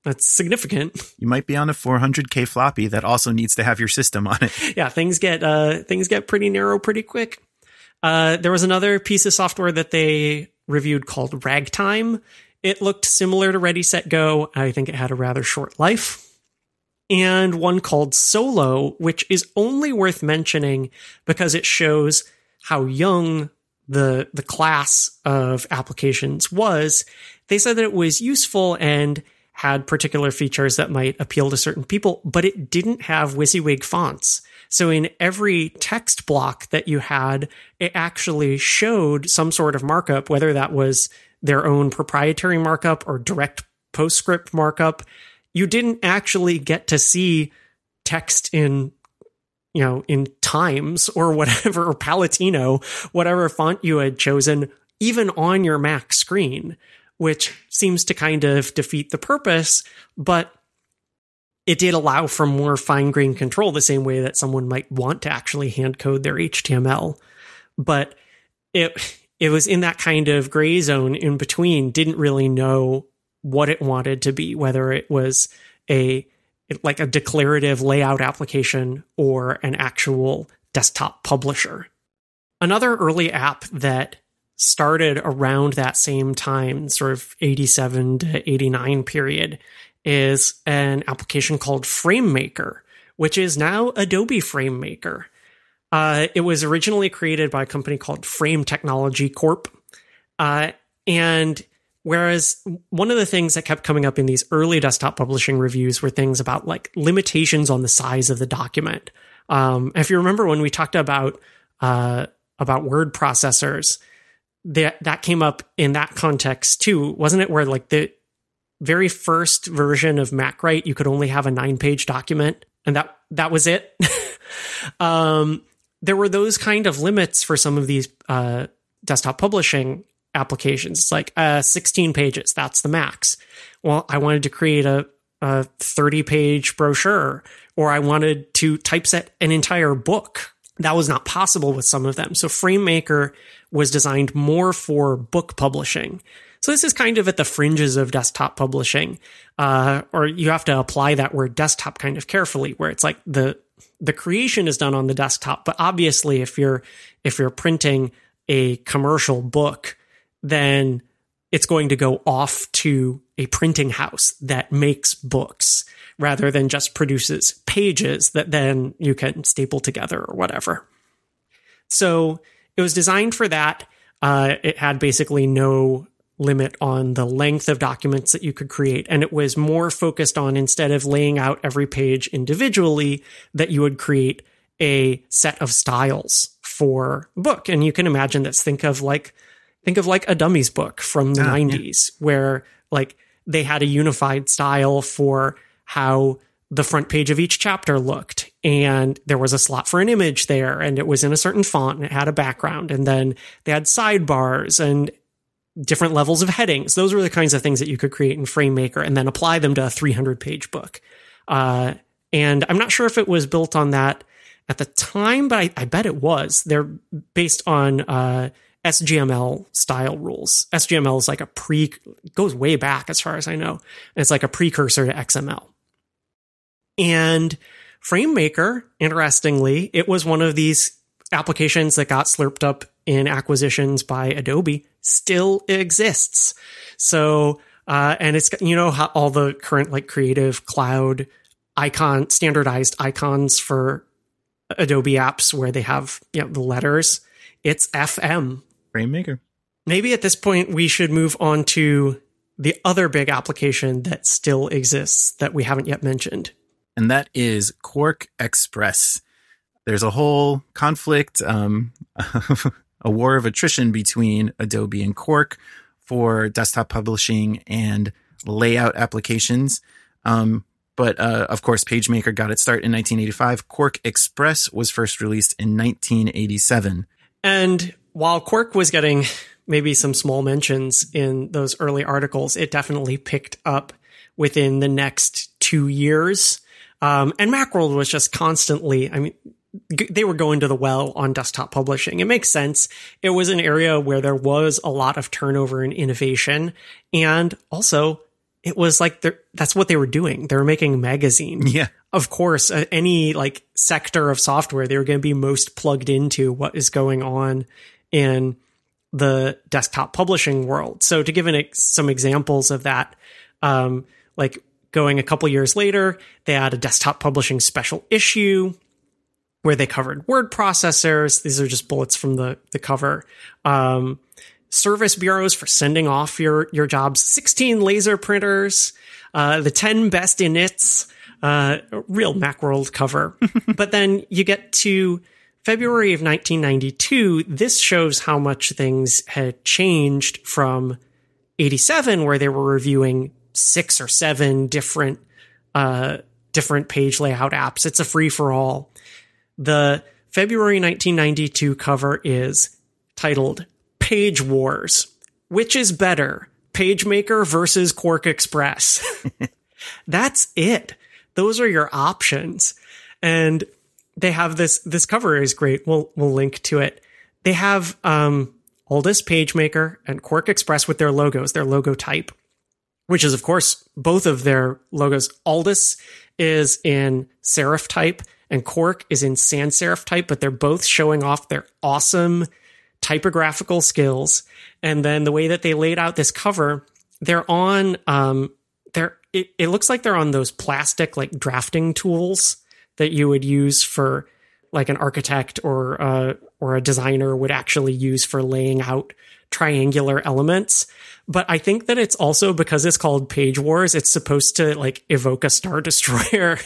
that's significant. You might be on a four hundred K floppy that also needs to have your system on it. Yeah. Things get, uh, things get pretty narrow pretty quick. Uh, there was another piece of software that they reviewed called Ragtime. It looked similar to Ready, Set, Go. I think it had a rather short life. And one called Solo, which is only worth mentioning because it shows how young the, the class of applications was. They said that it was useful and had particular features that might appeal to certain people, but it didn't have WYSIWYG fonts. So in every text block that you had, it actually showed some sort of markup, whether that was their own proprietary markup or direct PostScript markup. You didn't actually get to see text in, you know, in Times or whatever, or Palatino, whatever font you had chosen, even on your Mac screen, which seems to kind of defeat the purpose, but it did allow for more fine-grained control the same way that someone might want to actually hand code their H T M L. But it it was in that kind of gray zone in between, didn't really know what it wanted to be, whether it was a like a declarative layout application or an actual desktop publisher. Another early app that started around that same time, sort of eighty-seven to eighty-nine period, is an application called FrameMaker, which is now Adobe FrameMaker. Uh, it was originally created by a company called Frame Technology Corp. Uh, and whereas one of the things that kept coming up in these early desktop publishing reviews were things about like limitations on the size of the document. Um, if you remember when we talked about uh, about word processors, that that came up in that context too, wasn't it? Where like the very first version of MacWrite, you could only have a nine-page document, and that that was it. um, there were those kind of limits for some of these uh, desktop publishing applications. It's like uh, sixteen pages, that's the max. Well, I wanted to create a, a thirty-page brochure, or I wanted to typeset an entire book. That was not possible with some of them. So FrameMaker was designed more for book publishing. So this is kind of at the fringes of desktop publishing, uh, or you have to apply that word desktop kind of carefully, where it's like the the creation is done on the desktop. But obviously, if you're if you're printing a commercial book, then it's going to go off to a printing house that makes books rather than just produces pages that then you can staple together or whatever. So it was designed for that. Uh, it had basically no limit on the length of documents that you could create. And it was more focused on, instead of laying out every page individually, that you would create a set of styles for a book. And you can imagine this. Think of like Think of like a dummies book from the oh, nineties, yeah. where like they had a unified style for how the front page of each chapter looked, and there was a slot for an image there, and it was in a certain font, and it had a background, and then they had sidebars and different levels of headings. Those were the kinds of things that you could create in FrameMaker and then apply them to a three hundred page book. Uh, and I'm not sure if it was built on that at the time, but I, I bet it was. They're based on Uh, S G M L style rules. S G M L is like a pre, goes way back as far as I know. It's like a precursor to X M L. And FrameMaker, interestingly, it was one of these applications that got slurped up in acquisitions by Adobe, still exists. So, uh, and it's, you know, how all the current like Creative Cloud icon, standardized icons for Adobe apps where they have, you know, the letters. It's F M. FrameMaker. Maybe at this point we should move on to the other big application that still exists that we haven't yet mentioned. And that is QuarkXPress. There's a whole conflict, um, a war of attrition between Adobe and Quark for desktop publishing and layout applications. Um, but uh, of course, PageMaker got its start in nineteen eighty-five. QuarkXPress was first released in nineteen eighty-seven. And while Quark was getting maybe some small mentions in those early articles, it definitely picked up within the next two years. Um, and Macworld was just constantly, I mean, g- they were going to the well on desktop publishing. It makes sense. It was an area where there was a lot of turnover and innovation. And also, it was like, that's what they were doing. They were making a magazine. Yeah. Of course, any like sector of software, they were going to be most plugged into what is going on in the desktop publishing world. So to give an ex- some examples of that, um, like going a couple years later, they had a desktop publishing special issue where they covered word processors. These are just bullets from the, the cover. Um, service bureaus for sending off your, your jobs, sixteen laser printers, uh, the ten best inits, uh, real Macworld cover. But then you get to February of nineteen ninety-two. This shows how much things had changed from eighty-seven, where they were reviewing six or seven different uh, different page layout apps. It's a free-for-all. The February nineteen ninety-two cover is titled Page Wars. Which is better, PageMaker versus QuarkXPress? That's it. Those are your options. And they have this, this cover is great. We'll, we'll link to it. They have um, Aldus, PageMaker, and QuarkXPress with their logos, their logo type, which is, of course, both of their logos. Aldus is in serif type and Quark is in sans serif type, but they're both showing off their awesome typographical skills. And then the way that they laid out this cover, they're on, um, they're, it, it looks like they're on those plastic, like, drafting tools that you would use for, like, an architect or, uh, or a designer would actually use for laying out triangular elements. But I think that it's also because it's called Page Wars, it's supposed to, like, evoke a Star Destroyer.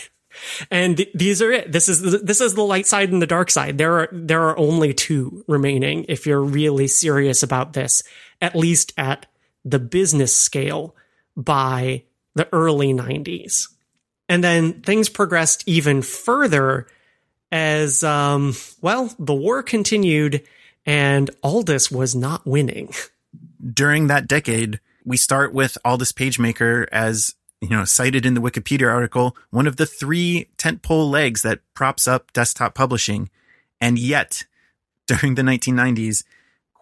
And th- these are it. This is the, this is the light side and the dark side. There are there are only two remaining if you're really serious about this, at least at the business scale by the early nineties. And then things progressed even further as um, well, the war continued and Aldus was not winning. During that decade, we start with Aldus PageMaker as, you know, cited in the Wikipedia article, one of the three tentpole legs that props up desktop publishing. And yet, during the nineteen nineties,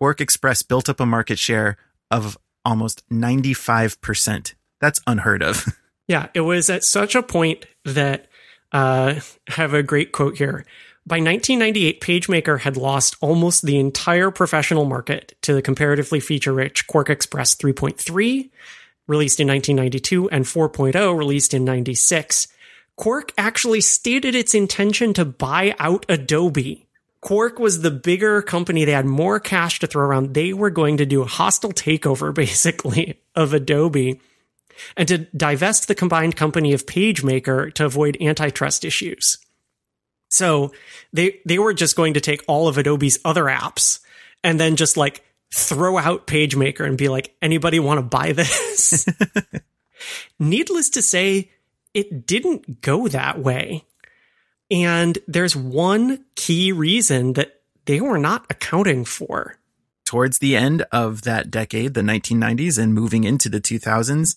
QuarkXPress built up a market share of almost ninety-five percent. That's unheard of. Yeah, it was at such a point that, uh, I have a great quote here. By nineteen ninety-eight, PageMaker had lost almost the entire professional market to the comparatively feature-rich QuarkXPress three point three, released in nineteen ninety-two, and four point oh, released in ninety-six. Quark actually stated its intention to buy out Adobe. Quark was the bigger company. They had more cash to throw around. They were going to do a hostile takeover, basically, of Adobe, and to divest the combined company of PageMaker to avoid antitrust issues. So they they were just going to take all of Adobe's other apps and then just, like, throw out PageMaker and be like, anybody want to buy this? Needless to say, it didn't go that way. And there's one key reason that they were not accounting for. Towards the end of that decade, the nineteen nineties, and moving into the two thousands,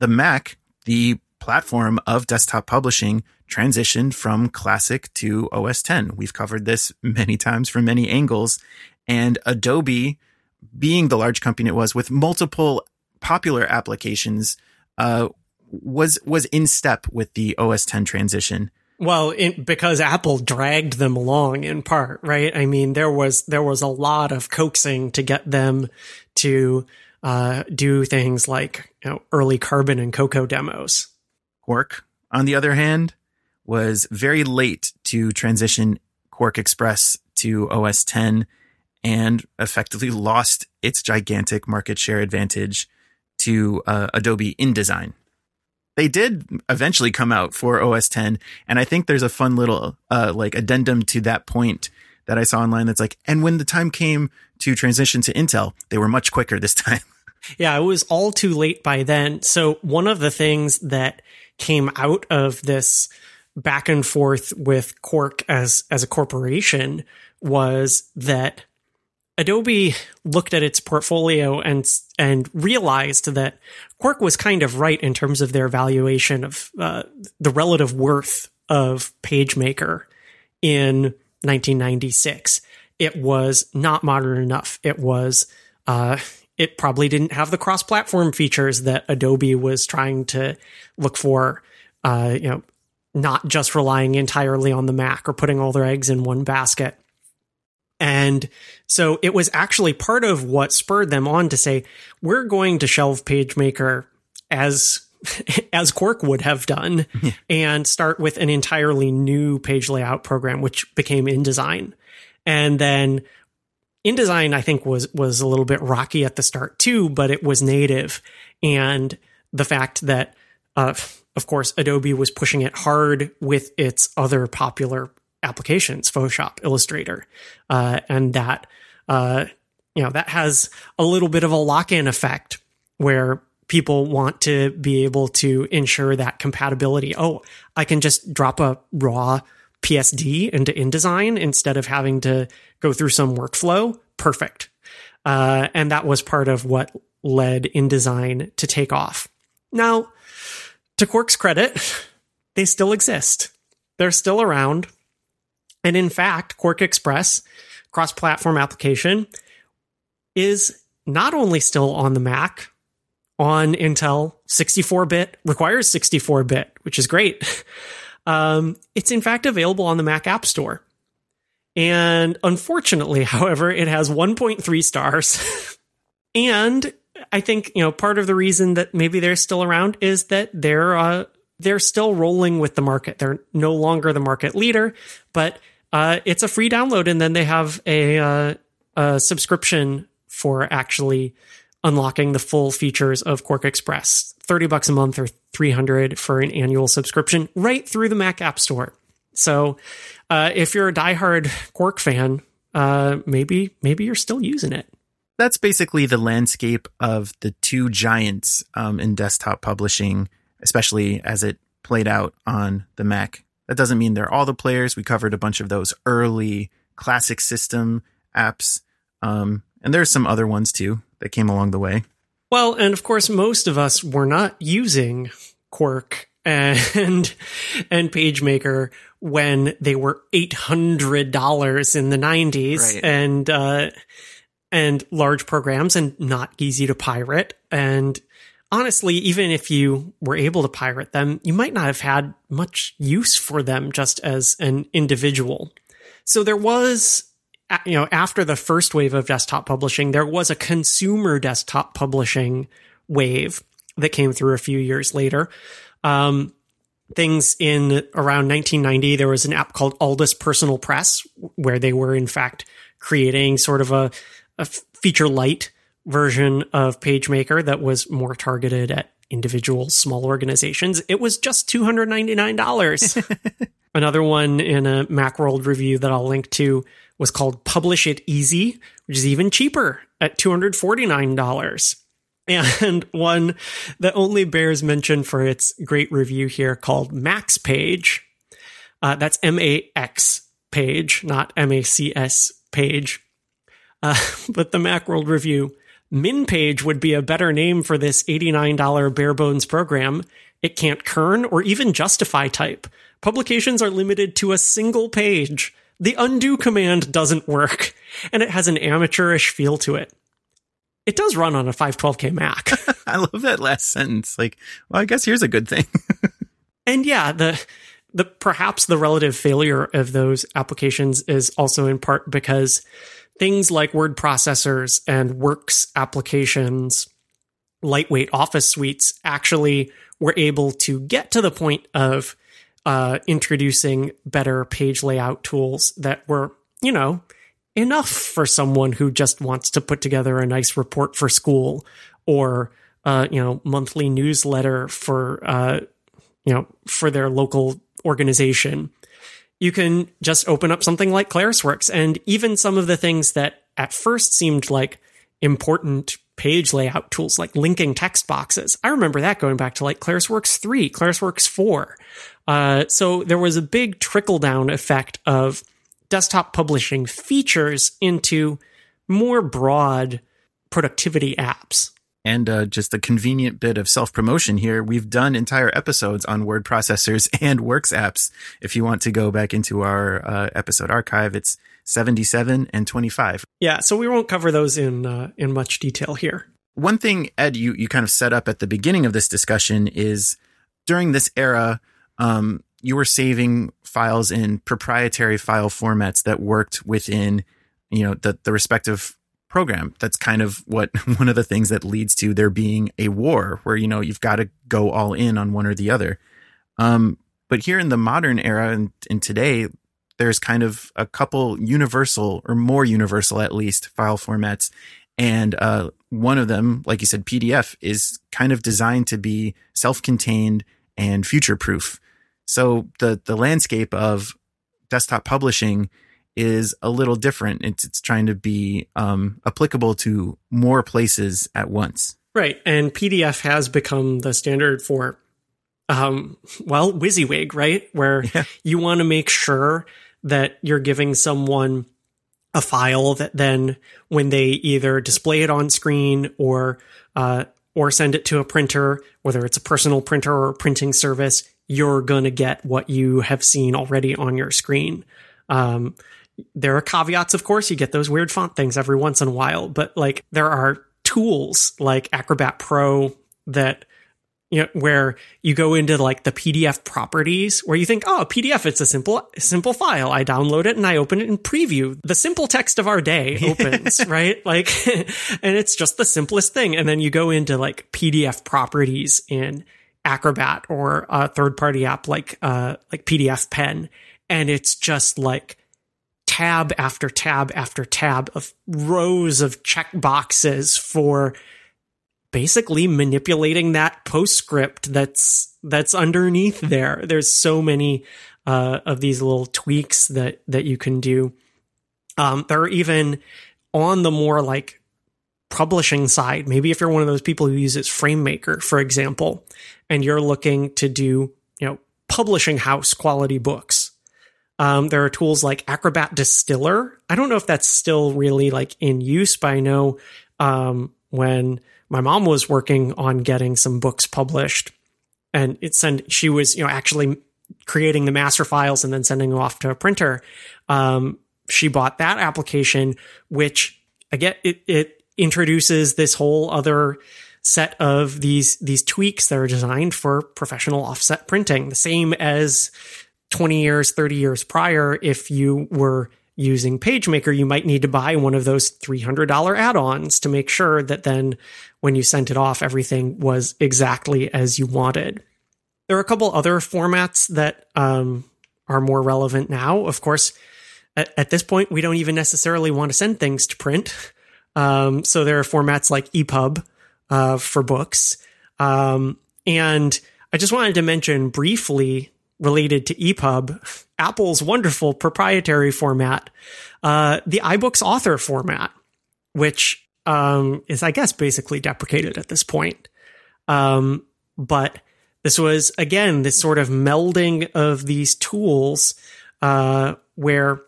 the Mac, the platform of desktop publishing, transitioned from classic to O S X. We've covered this many times from many angles. And Adobe, being the large company it was with multiple popular applications, uh, was was in step with the O S X transition. Well, in, because Apple dragged them along in part, right? I mean, there was there was a lot of coaxing to get them to uh, do things like, you know, early Carbon and Cocoa demos. Quark, on the other hand, was very late to transition QuarkXPress to O S X, and effectively lost its gigantic market share advantage to uh, Adobe InDesign. They did eventually come out for O S X, and I think there's a fun little uh, like addendum to that point that I saw online that's like, and when the time came to transition to Intel, they were much quicker this time. Yeah, it was all too late by then. So one of the things that came out of this back and forth with Quark as as a corporation was that Adobe looked at its portfolio and and realized that Quark was kind of right in terms of their valuation of uh, the relative worth of PageMaker in nineteen ninety-six. It was not modern enough. It was uh, it probably didn't have the cross-platform features that Adobe was trying to look for. Uh, you know, not just relying entirely on the Mac or putting all their eggs in one basket. And so it was actually part of what spurred them on to say, we're going to shelve PageMaker as as Quark would have done, yeah, and start with an entirely new page layout program, which became InDesign. And then InDesign, I think, was was a little bit rocky at the start, too, but it was native. And the fact that Uh, of course, Adobe was pushing it hard with its other popular applications, Photoshop, Illustrator, uh, and that uh, you know that has a little bit of a lock-in effect where people want to be able to ensure that compatibility. Oh, I can just drop a raw P S D into InDesign instead of having to go through some workflow. Perfect. Uh, and that was part of what led InDesign to take off. Now, to Quark's credit, they still exist. They're still around. And in fact, QuarkXPress, cross-platform application, is not only still on the Mac, on Intel, sixty-four bit, requires sixty-four bit, which is great. Um, it's in fact available on the Mac App Store. And unfortunately, however, it has one point three stars. And I think, you know, part of the reason that maybe they're still around is that they're uh, they're still rolling with the market. They're no longer the market leader, but uh, it's a free download. And then they have a, uh, a subscription for actually unlocking the full features of QuarkXPress. thirty bucks a month or three hundred for an annual subscription right through the Mac App Store. So uh, if you're a diehard Quark fan, uh, maybe maybe you're still using it. That's basically the landscape of the two giants um, in desktop publishing, especially as it played out on the Mac. That doesn't mean they're all the players. We covered a bunch of those early classic system apps. Um, and there's some other ones, too, that came along the way. Well, and of course, most of us were not using Quark and and PageMaker when they were eight hundred dollars in the nineties, right. and... Uh, and large programs and not easy to pirate. And honestly, even if you were able to pirate them, you might not have had much use for them just as an individual. So there was, you know, after the first wave of desktop publishing, there was a consumer desktop publishing wave that came through a few years later. Um, things in around nineteen ninety, there was an app called Aldus Personal Press, where they were in fact creating sort of a a feature light version of PageMaker that was more targeted at individual small organizations. It was just two hundred ninety-nine dollars. Another one in a Macworld review that I'll link to was called Publish It Easy, which is even cheaper at two hundred forty-nine dollars. And one that only bears mention for its great review here called Max Page. Uh, that's M A X Page, not M A C S Page. Uh, but the Macworld review, MinPage would be a better name for this eighty-nine dollars bare bones program. It can't kern or even justify type. Publications are limited to a single page. The undo command doesn't work, and it has an amateurish feel to it. It does run on a five twelve K Mac. I love that last sentence. Like, well, I guess here's a good thing. And yeah, the the perhaps the relative failure of those applications is also in part because things like word processors and works applications, lightweight office suites, actually were able to get to the point of uh, introducing better page layout tools that were, you know, enough for someone who just wants to put together a nice report for school or, uh, you know, monthly newsletter for, uh, you know, for their local organization. You can just open up something like ClarisWorks, and even some of the things that at first seemed like important page layout tools, like linking text boxes. I remember that going back to like ClarisWorks three, ClarisWorks four. Uh, so there was a big trickle-down effect of desktop publishing features into more broad productivity apps. And uh, just a convenient bit of self-promotion here. We've done entire episodes on word processors and works apps. If you want to go back into our uh, episode archive, it's seventy-seven and twenty-five. Yeah, so we won't cover those in uh, in much detail here. One thing, Ed, you, you kind of set up at the beginning of this discussion is during this era, um, you were saving files in proprietary file formats that worked within, you know, the, the respective program. That's kind of what one of the things that leads to there being a war where, you know, you've got to go all in on one or the other. Um, but here in the modern era and, and today, there's kind of a couple universal or more universal, at least, file formats. And uh, one of them, like you said, P D F, is kind of designed to be self-contained and future-proof. So the the landscape of desktop publishing is a little different. It's it's trying to be um, applicable to more places at once. Right, and P D F has become the standard for, um, well, WYSIWYG, right? Where yeah. you want to make sure that you're giving someone a file that then, when they either display it on screen or uh, or send it to a printer, whether it's a personal printer or a printing service, you're going to get what you have seen already on your screen. Um, there are caveats, of course. You get those weird font things every once in a while, but like there are tools like Acrobat Pro that, you know, where you go into like the P D F properties where you think, oh, P D F, it's a simple, simple file. I download it and I open it in preview. The simple text of our day opens, right? Like, and it's just the simplest thing. And then you go into like P D F properties in Acrobat or a third party app like, uh, like P D F Pen. And it's just like tab after tab after tab of rows of checkboxes for basically manipulating that PostScript that's that's underneath there. There's so many uh, of these little tweaks that that you can do. Um, there are even on the more like publishing side, maybe if you're one of those people who uses FrameMaker, for example, and you're looking to do, you know, publishing house quality books. Um, there are tools like Acrobat Distiller. I don't know if that's still really like in use, but I know um, when my mom was working on getting some books published, and it sent, she was, you know, actually creating the master files and then sending them off to a printer. Um, she bought that application, which again, it, it introduces this whole other set of these, these tweaks that are designed for professional offset printing, the same as twenty years, thirty years prior. If you were using PageMaker, you might need to buy one of those three hundred dollars add-ons to make sure that then when you sent it off, everything was exactly as you wanted. There are a couple other formats that um, are more relevant now. Of course, at, at this point, we don't even necessarily want to send things to print. Um, so there are formats like E P U B uh, for books. Um, and I just wanted to mention briefly, related to E P U B, Apple's wonderful proprietary format, uh, the iBooks author format, which um, is, I guess, basically deprecated at this point. Um, but this was, again, this sort of melding of these tools uh, where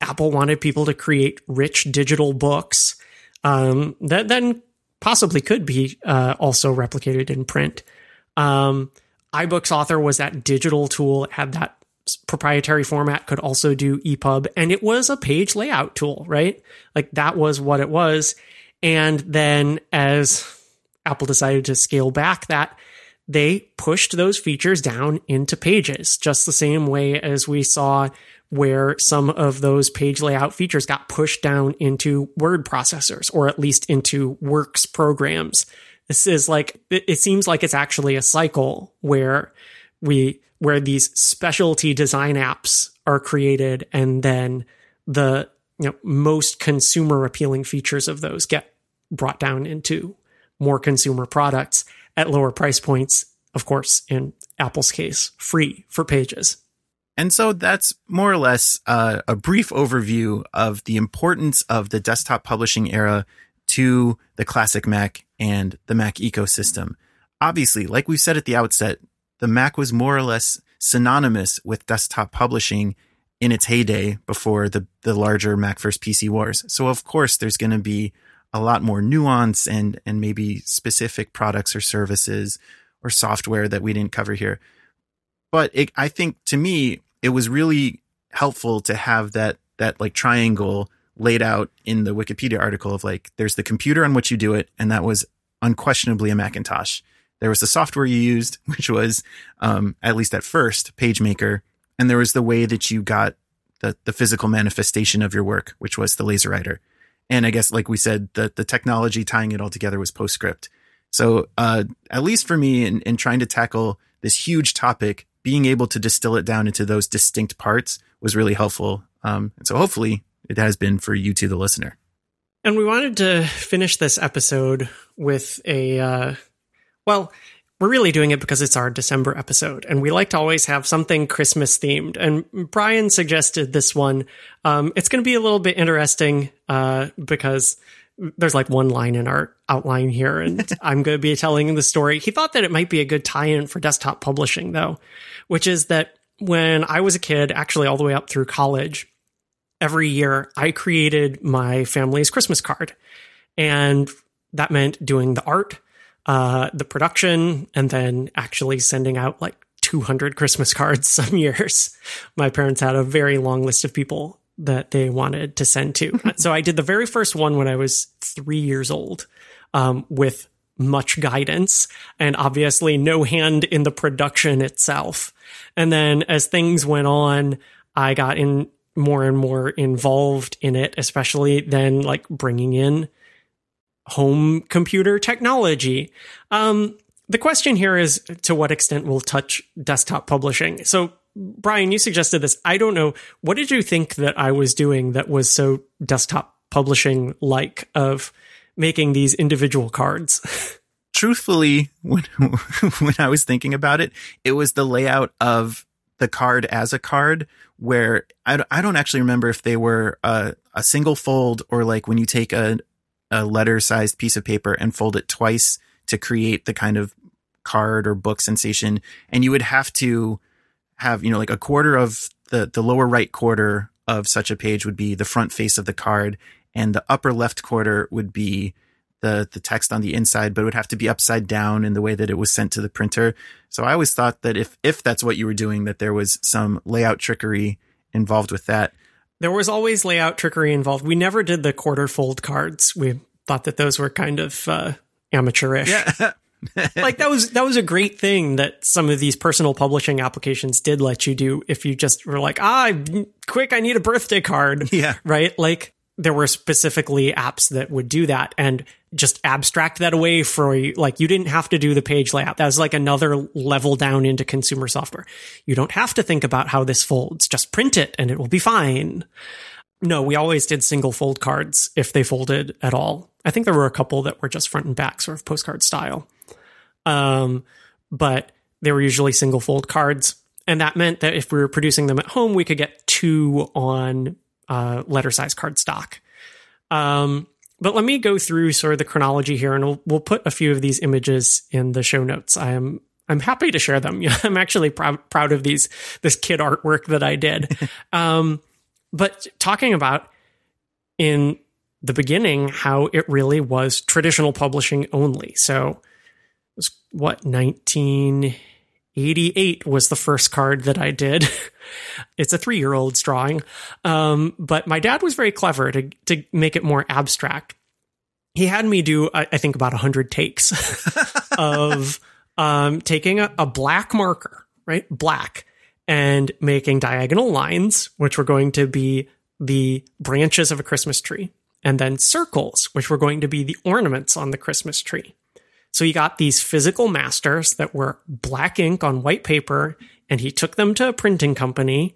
Apple wanted people to create rich digital books um, that then possibly could be uh, also replicated in print. Um iBooks Author was that digital tool, had that proprietary format, could also do E P U B, and it was a page layout tool, right? Like that was what it was. And then as Apple decided to scale back that, they pushed those features down into Pages, just the same way as we saw where some of those page layout features got pushed down into word processors, or at least into Works programs. This is like, it seems like it's actually a cycle where we where these specialty design apps are created, and then the, you know, most consumer appealing features of those get brought down into more consumer products at lower price points. Of course, in Apple's case, free for Pages. And so that's more or less uh, a brief overview of the importance of the desktop publishing era to the classic Mac and the Mac ecosystem. Obviously, like we said at the outset, the Mac was more or less synonymous with desktop publishing in its heyday before the, the larger Mac versus P C wars. So of course, there's going to be a lot more nuance and, and maybe specific products or services or software that we didn't cover here. But it, I think to me, it was really helpful to have that, that like triangle laid out in the Wikipedia article of like, there's the computer on which you do it, and that was unquestionably a Macintosh. There was the software you used, which was, um, at least at first, PageMaker. And there was the way that you got the, the physical manifestation of your work, which was the LaserWriter. And I guess, like we said, the, the technology tying it all together was PostScript. So uh, at least for me, in, in trying to tackle this huge topic, being able to distill it down into those distinct parts was really helpful. Um, and so hopefully it has been for you too, the listener. And we wanted to finish this episode with a, uh, well, we're really doing it because it's our December episode, and we like to always have something Christmas themed. And Brian suggested this one. Um, it's going to be a little bit interesting uh, because there's like one line in our outline here, and I'm going to be telling the story. He thought that it might be a good tie-in for desktop publishing, though, which is that when I was a kid, actually all the way up through college, every year I created my family's Christmas card. And that meant doing the art, uh, the production, and then actually sending out like two hundred Christmas cards some years. My parents had a very long list of people that they wanted to send to. So I did the very first one when I was three years old, um, with much guidance and obviously no hand in the production itself. And then as things went on, I got in more and more involved in it, especially then like bringing in home computer technology. Um, the question here is to what extent we'll touch desktop publishing. So Brian, you suggested this. I don't know. What did you think that I was doing that was so desktop publishing like of making these individual cards? Truthfully, when when I was thinking about it, it was the layout of the card as a card, where I, I don't actually remember if they were a, a single fold or like when you take a, a letter-sized piece of paper and fold it twice to create the kind of card or book sensation. And you would have to have, you know, like a quarter of the, the lower right quarter of such a page would be the front face of the card, and the upper left quarter would be the the text on the inside, but it would have to be upside down in the way that it was sent to the printer. So I always thought that if if that's what you were doing, that there was some layout trickery involved with that. There was always layout trickery involved. We never did the quarter fold cards. We thought that those were kind of uh, amateurish. Yeah. Like that was that was a great thing that some of these personal publishing applications did let you do if you just were like, ah, quick, I need a birthday card. Yeah. Right? Like there were specifically apps that would do that and just abstract that away for you. Like you didn't have to do the page layout. That was like another level down into consumer software. You don't have to think about how this folds. Just print it and it will be fine. No, we always did single fold cards if they folded at all. I think there were a couple that were just front and back, sort of postcard style. Um, but they were usually single fold cards. And that meant that if we were producing them at home, we could get two on uh, letter size card stock. Um, but let me go through sort of the chronology here, and we'll, we'll put a few of these images in the show notes. I am I'm happy to share them. I'm actually proud proud of these this kid artwork that I did. um, but talking about in the beginning how it really was traditional publishing only. So it was what, nineteen eighty-eight was the first card that I did. It's a three-year-old's drawing. Um, but my dad was very clever to, to make it more abstract. He had me do, I, I think, about one hundred takes of um, taking a, a black marker, right? Black, and making diagonal lines, which were going to be the branches of a Christmas tree, and then circles, which were going to be the ornaments on the Christmas tree. So he got these physical masters that were black ink on white paper, and he took them to a printing company,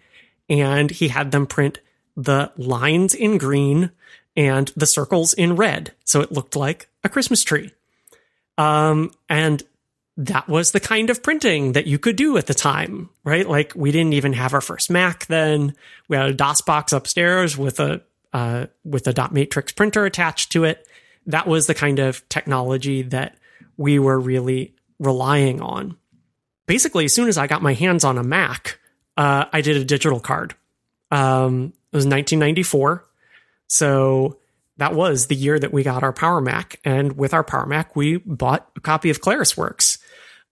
and he had them print the lines in green and the circles in red. So it looked like a Christmas tree. Um, and that was the kind of printing that you could do at the time, right? Like we didn't even have our first Mac then. We had a DOS box upstairs with a, uh, with a dot matrix printer attached to it. That was the kind of technology that we were really relying on. Basically, as soon as I got my hands on a Mac, uh, I did a digital card. Um, it was nineteen ninety-four. So that was the year that we got our Power Mac. And with our Power Mac, we bought a copy of ClarisWorks.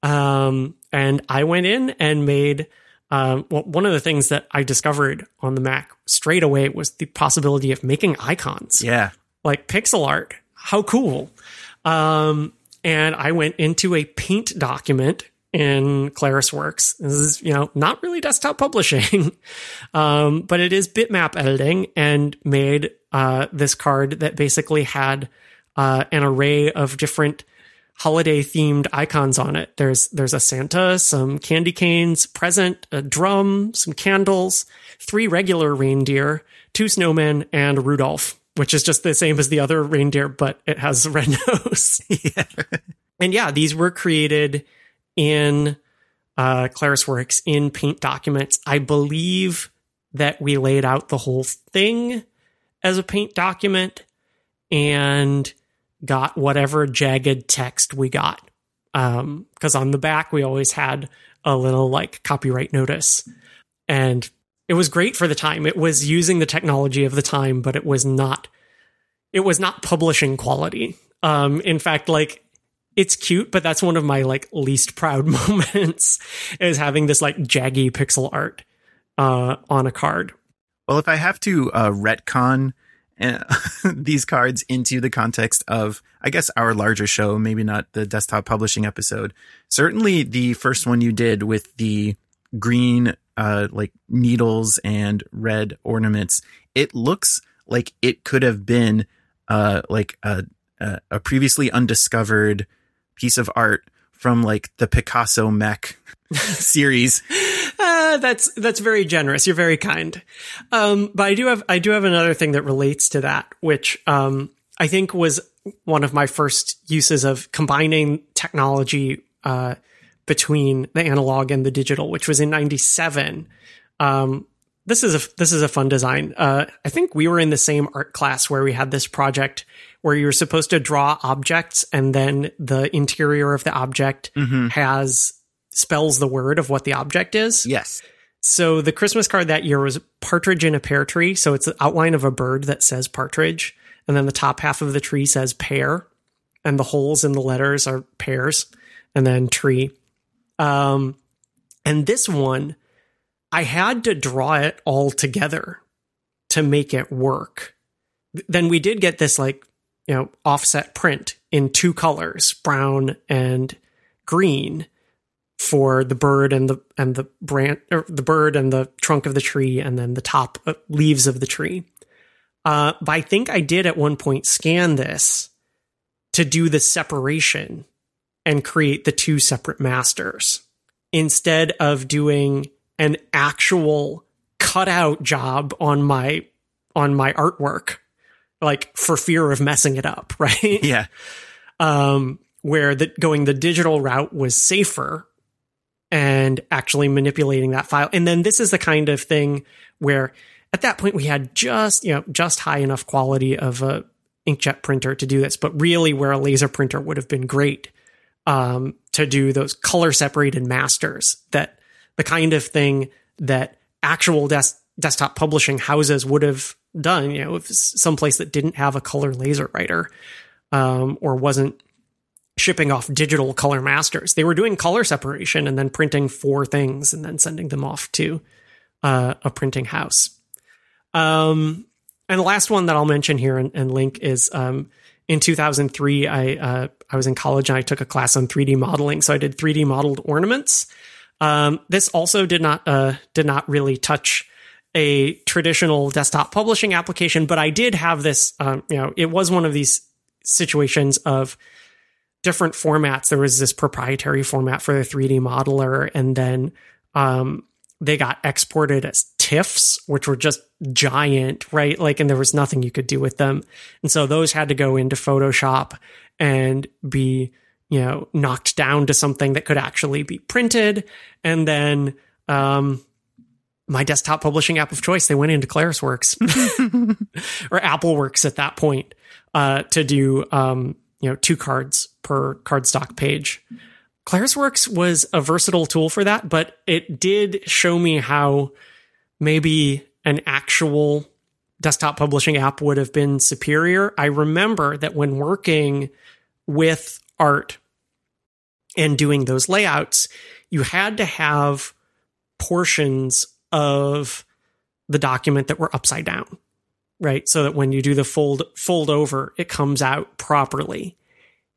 Um, and I went in and made... Um, well, one of the things that I discovered on the Mac straight away was the possibility of making icons. Yeah. Like pixel art. How cool. Um And I went into a paint document in ClarisWorks. This is, you know, not really desktop publishing, um, but it is bitmap editing, and made uh, this card that basically had uh, an array of different holiday-themed icons on it. There's there's a Santa, some candy canes, present, a drum, some candles, three regular reindeer, two snowmen, and Rudolph. which is just the same as the other reindeer, but it has a red nose. Yeah. And yeah, these were created in uh, ClarisWorks in Paint documents. I believe that we laid out the whole thing as a Paint document and got whatever jagged text we got. Um, because on the back, we always had a little like copyright notice, and it was great for the time. It was using the technology of the time, but it was not, it was not publishing quality. Um, in fact, like it's cute, but that's one of my like least proud moments is having this like jaggy pixel art, uh, on a card. Well, if I have to, uh, retcon these cards into the context of, I guess, our larger show, maybe not the desktop publishing episode. Certainly the first one you did with the green, uh, like needles and red ornaments, it looks like it could have been, uh, like a, a previously undiscovered piece of art from like the Picasso Mac series. Uh, that's that's very generous. You're very kind. Um, but I do have I do have another thing that relates to that, which um, I think was one of my first uses of combining technology uh, between the analog and the digital, which was in ninety-seven. Um, this is a this is a fun design. Uh, I think we were in the same art class where we had this project where you were supposed to draw objects, and then the interior of the object mm-hmm. has spells the word of what the object is. Yes. So the Christmas card that year was Partridge in a Pear Tree. So it's the outline of a bird that says partridge. And then the top half of the tree says pear. And the holes in the letters are pears. And then tree. Um, and this one, I had to draw it all together to make it work. Then we did get this like, you know, offset print in two colors, brown and green, for the bird and the and the branch, or the bird and the trunk of the tree, and then the top leaves of the tree. Uh, but I think I did at one point scan this to do the separation and create the two separate masters instead of doing an actual cutout job on my on my artwork, like for fear of messing it up, right? Yeah. Um, where the going the digital route was safer. And actually manipulating that file. And then this is the kind of thing where at that point we had just, you know, just high enough quality of a inkjet printer to do this, but really where a laser printer would have been great um, to do those color separated masters, that the kind of thing that actual des- desktop publishing houses would have done, you know, if someplace that didn't have a color laser writer um, or wasn't shipping off digital color masters. They were doing color separation and then printing four things and then sending them off to uh, a printing house. Um, and the last one that I'll mention here and, and link is um, in two thousand three, I uh, I was in college and I took a class on three D modeling. So I did three D modeled ornaments. Um, this also did not uh, did not really touch a traditional desktop publishing application, but I did have this. Um, you know, it was one of these situations of different formats. There was this proprietary format for the three D modeler, and then um, they got exported as TIFFs, which were just giant, right? Like, and there was nothing you could do with them. And so those had to go into Photoshop and be, you know, knocked down to something that could actually be printed. And then um, my desktop publishing app of choice, they went into ClarisWorks or AppleWorks at that point uh, to do, um, you know, two cards per cardstock page. ClarisWorks was a versatile tool for that, but it did show me how maybe an actual desktop publishing app would have been superior. I remember that when working with art and doing those layouts, you had to have portions of the document that were upside down, right? So that when you do the fold fold over, it comes out properly.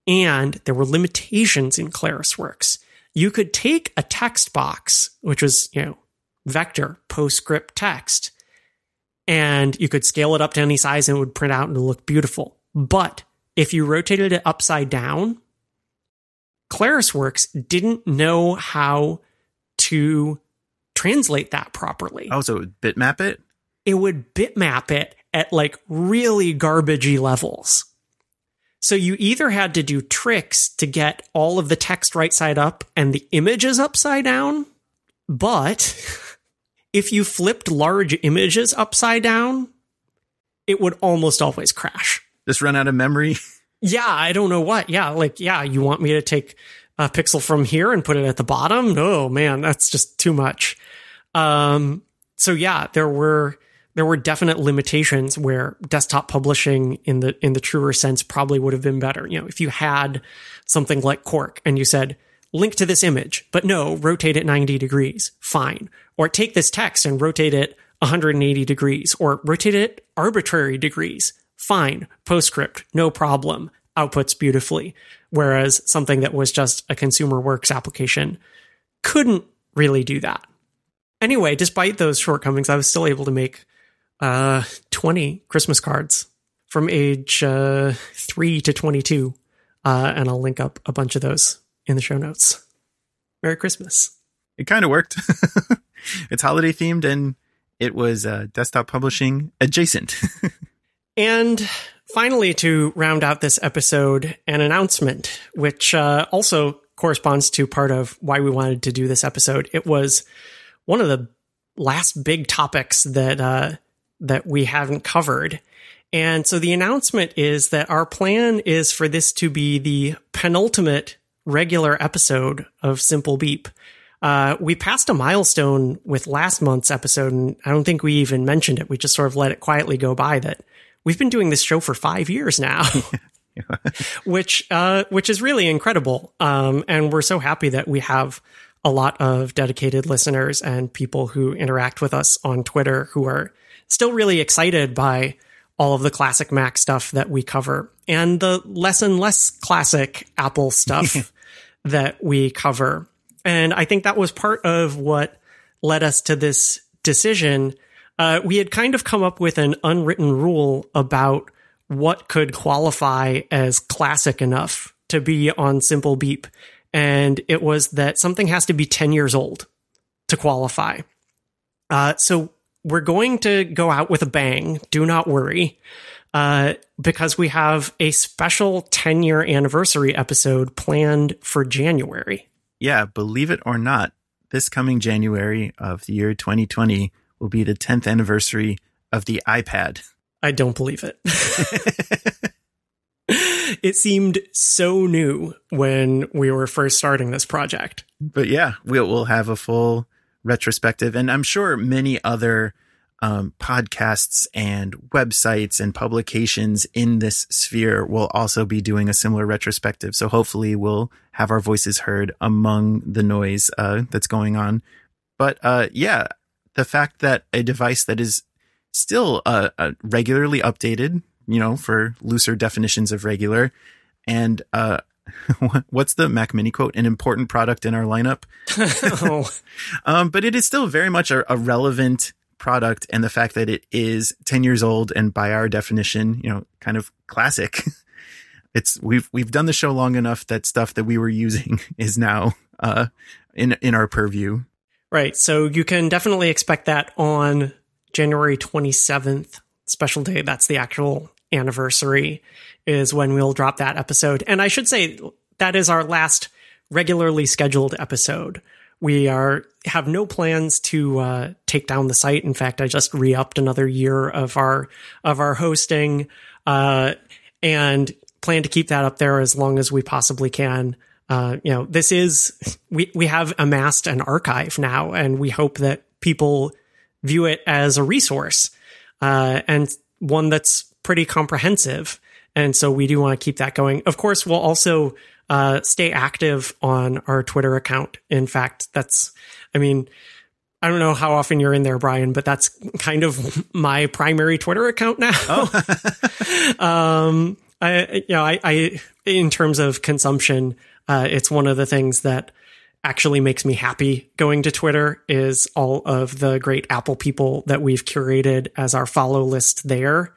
And there were limitations in ClarisWorks. You could take a text box, which was, you know, vector, PostScript text, and you could scale it up to any size and it would print out and it would look beautiful. But if you rotated it upside down, ClarisWorks didn't know how to translate that properly. Oh, so it would bitmap it? It would bitmap it. at like really garbagey levels. So you either had to do tricks to get all of the text right side up and the images upside down, but if you flipped large images upside down, it would almost always crash. Just run out of memory? Yeah, I don't know what. Yeah, like, yeah, you want me to take a pixel from here and put it at the bottom? Oh, man, that's just too much. Um, so, yeah, there were there were definite limitations where desktop publishing in the in the truer sense probably would have been better. You know, if you had something like Quark and you said, link to this image, but no, rotate it ninety degrees, fine. Or take this text and rotate it one hundred eighty degrees, or rotate it arbitrary degrees, fine. PostScript, no problem. Outputs beautifully. Whereas something that was just a consumer works application couldn't really do that. Anyway, despite those shortcomings, I was still able to make uh, twenty Christmas cards from age uh, three to twenty-two. Uh, and I'll link up a bunch of those in the show notes. Merry Christmas. It kind of worked. It's holiday themed and it was uh, desktop publishing adjacent. And finally, to round out this episode, an announcement, which uh, also corresponds to part of why we wanted to do this episode. It was one of the last big topics that uh, that we haven't covered. And so the announcement is that our plan is for this to be the penultimate regular episode of Simple Beep. Uh, we passed a milestone with last month's episode, and I don't think we even mentioned it. We just sort of let it quietly go by that we've been doing this show for five years now, which uh, which is really incredible. Um, and we're so happy that we have a lot of dedicated listeners and people who interact with us on Twitter who are still really excited by all of the classic Mac stuff that we cover and the less and less classic Apple stuff that we cover. And I think that was part of what led us to this decision. Uh, we had kind of come up with an unwritten rule about what could qualify as classic enough to be on Simple Beep. And it was that something has to be ten years old to qualify. Uh, so we're going to go out with a bang. Do not worry, uh, because we have a special ten year anniversary episode planned for January. Yeah, believe it or not, this coming January of the year twenty twenty will be the tenth anniversary of the iPad. I don't believe it. It seemed so new when we were first starting this project. But yeah, we'll, we'll have a full retrospective. And I'm sure many other um, podcasts and websites and publications in this sphere will also be doing a similar retrospective. So hopefully we'll have our voices heard among the noise uh, that's going on. But uh, yeah, the fact that a device that is still uh, uh, regularly updated, you know, for looser definitions of regular, and uh, what's the Mac Mini quote? An important product in our lineup. Oh. um, but it is still very much a, a relevant product. And the fact that it is ten years old and by our definition, you know, kind of classic. It's we've we've done the show long enough that stuff that we were using is now uh, in in our purview. Right. So you can definitely expect that on January twenty-seventh, special day. That's the actual anniversary is when we'll drop that episode. And I should say that is our last regularly scheduled episode. We are have no plans to uh, take down the site. In fact, I just re-upped another year of our of our hosting uh, and plan to keep that up there as long as we possibly can. Uh, you know, this is, we, we have amassed an archive now, and we hope that people view it as a resource, uh, and one that's pretty comprehensive. And so we do want to keep that going. Of course, we'll also, uh, stay active on our Twitter account. In fact, that's, I mean, I don't know how often you're in there, Brian, but that's kind of my primary Twitter account now. Oh. um, I, you know, I, I, in terms of consumption, Uh, it's one of the things that actually makes me happy going to Twitter is all of the great Apple people that we've curated as our follow list there.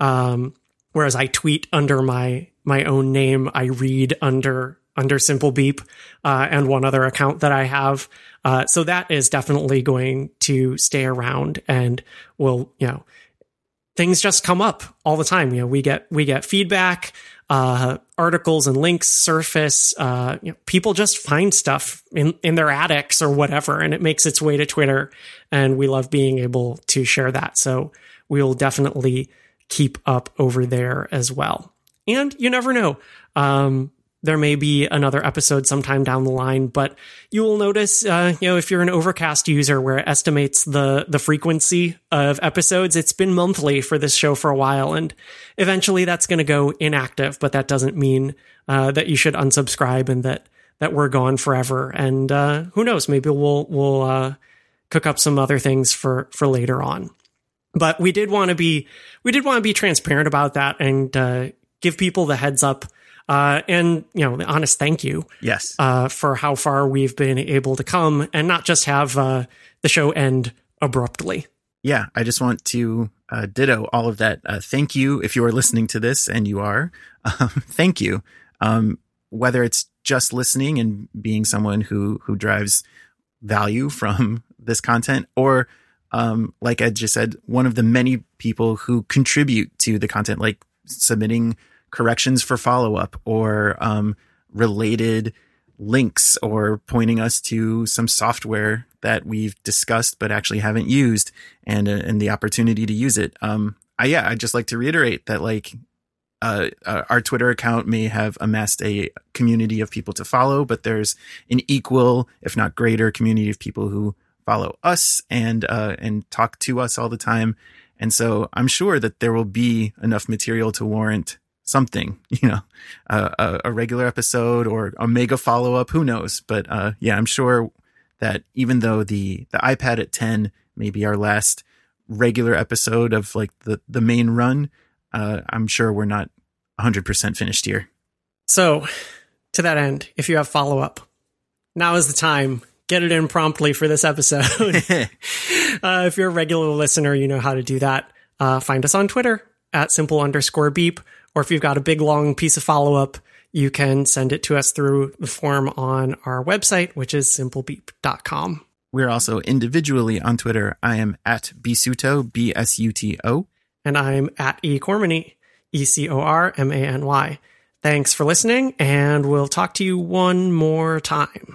Um, whereas I tweet under my my own name, I read under under Simple Beep uh, and one other account that I have. Uh, so that is definitely going to stay around and will, you know, things just come up all the time. You know, we get we get feedback, uh, articles and links surface. Uh, you know, people just find stuff in, in their attics or whatever, and it makes its way to Twitter. And we love being able to share that. So we will definitely keep up over there as well. And you never know. Um, There may be another episode sometime down the line, but you will notice, uh, you know, if you're an Overcast user where it estimates the the frequency of episodes, it's been monthly for this show for a while, and eventually that's going to go inactive. But that doesn't mean uh, that you should unsubscribe and that that we're gone forever. And uh, who knows? Maybe we'll we'll uh, cook up some other things for for later on. But we did want to be we did want to be transparent about that and uh, give people the heads up. Uh, and, you know, the honest thank you yes. uh, for how far we've been able to come and not just have uh, the show end abruptly. Yeah, I just want to uh, ditto all of that. Uh, thank you if you are listening to this, and you are. Um, thank you. Um, whether it's just listening and being someone who, who drives value from this content, or um, like Ed just said, one of the many people who contribute to the content, like submitting corrections for follow-up or um, related links or pointing us to some software that we've discussed but actually haven't used, and and the opportunity to use it. Um, I, yeah, I'd just like to reiterate that like uh, uh, our Twitter account may have amassed a community of people to follow, but there's an equal, if not greater, community of people who follow us and uh, and talk to us all the time. And so I'm sure that there will be enough material to warrant something, you know, uh, a, a regular episode or a mega follow-up, who knows? But uh, yeah, I'm sure that even though the, the iPad at ten may be our last regular episode of like the, the main run, uh, I'm sure we're not one hundred percent finished here. So to that end, if you have follow-up, now is the time. Get it in promptly for this episode. uh, if you're a regular listener, you know how to do that. Uh, find us on Twitter at simple underscore beep. Or if you've got a big, long piece of follow-up, you can send it to us through the form on our website, which is simple beep dot com. We're also individually on Twitter. I am at Bisuto, B S U T O. And I'm at eCormany, E C O R M A N Y. Thanks for listening, and we'll talk to you one more time.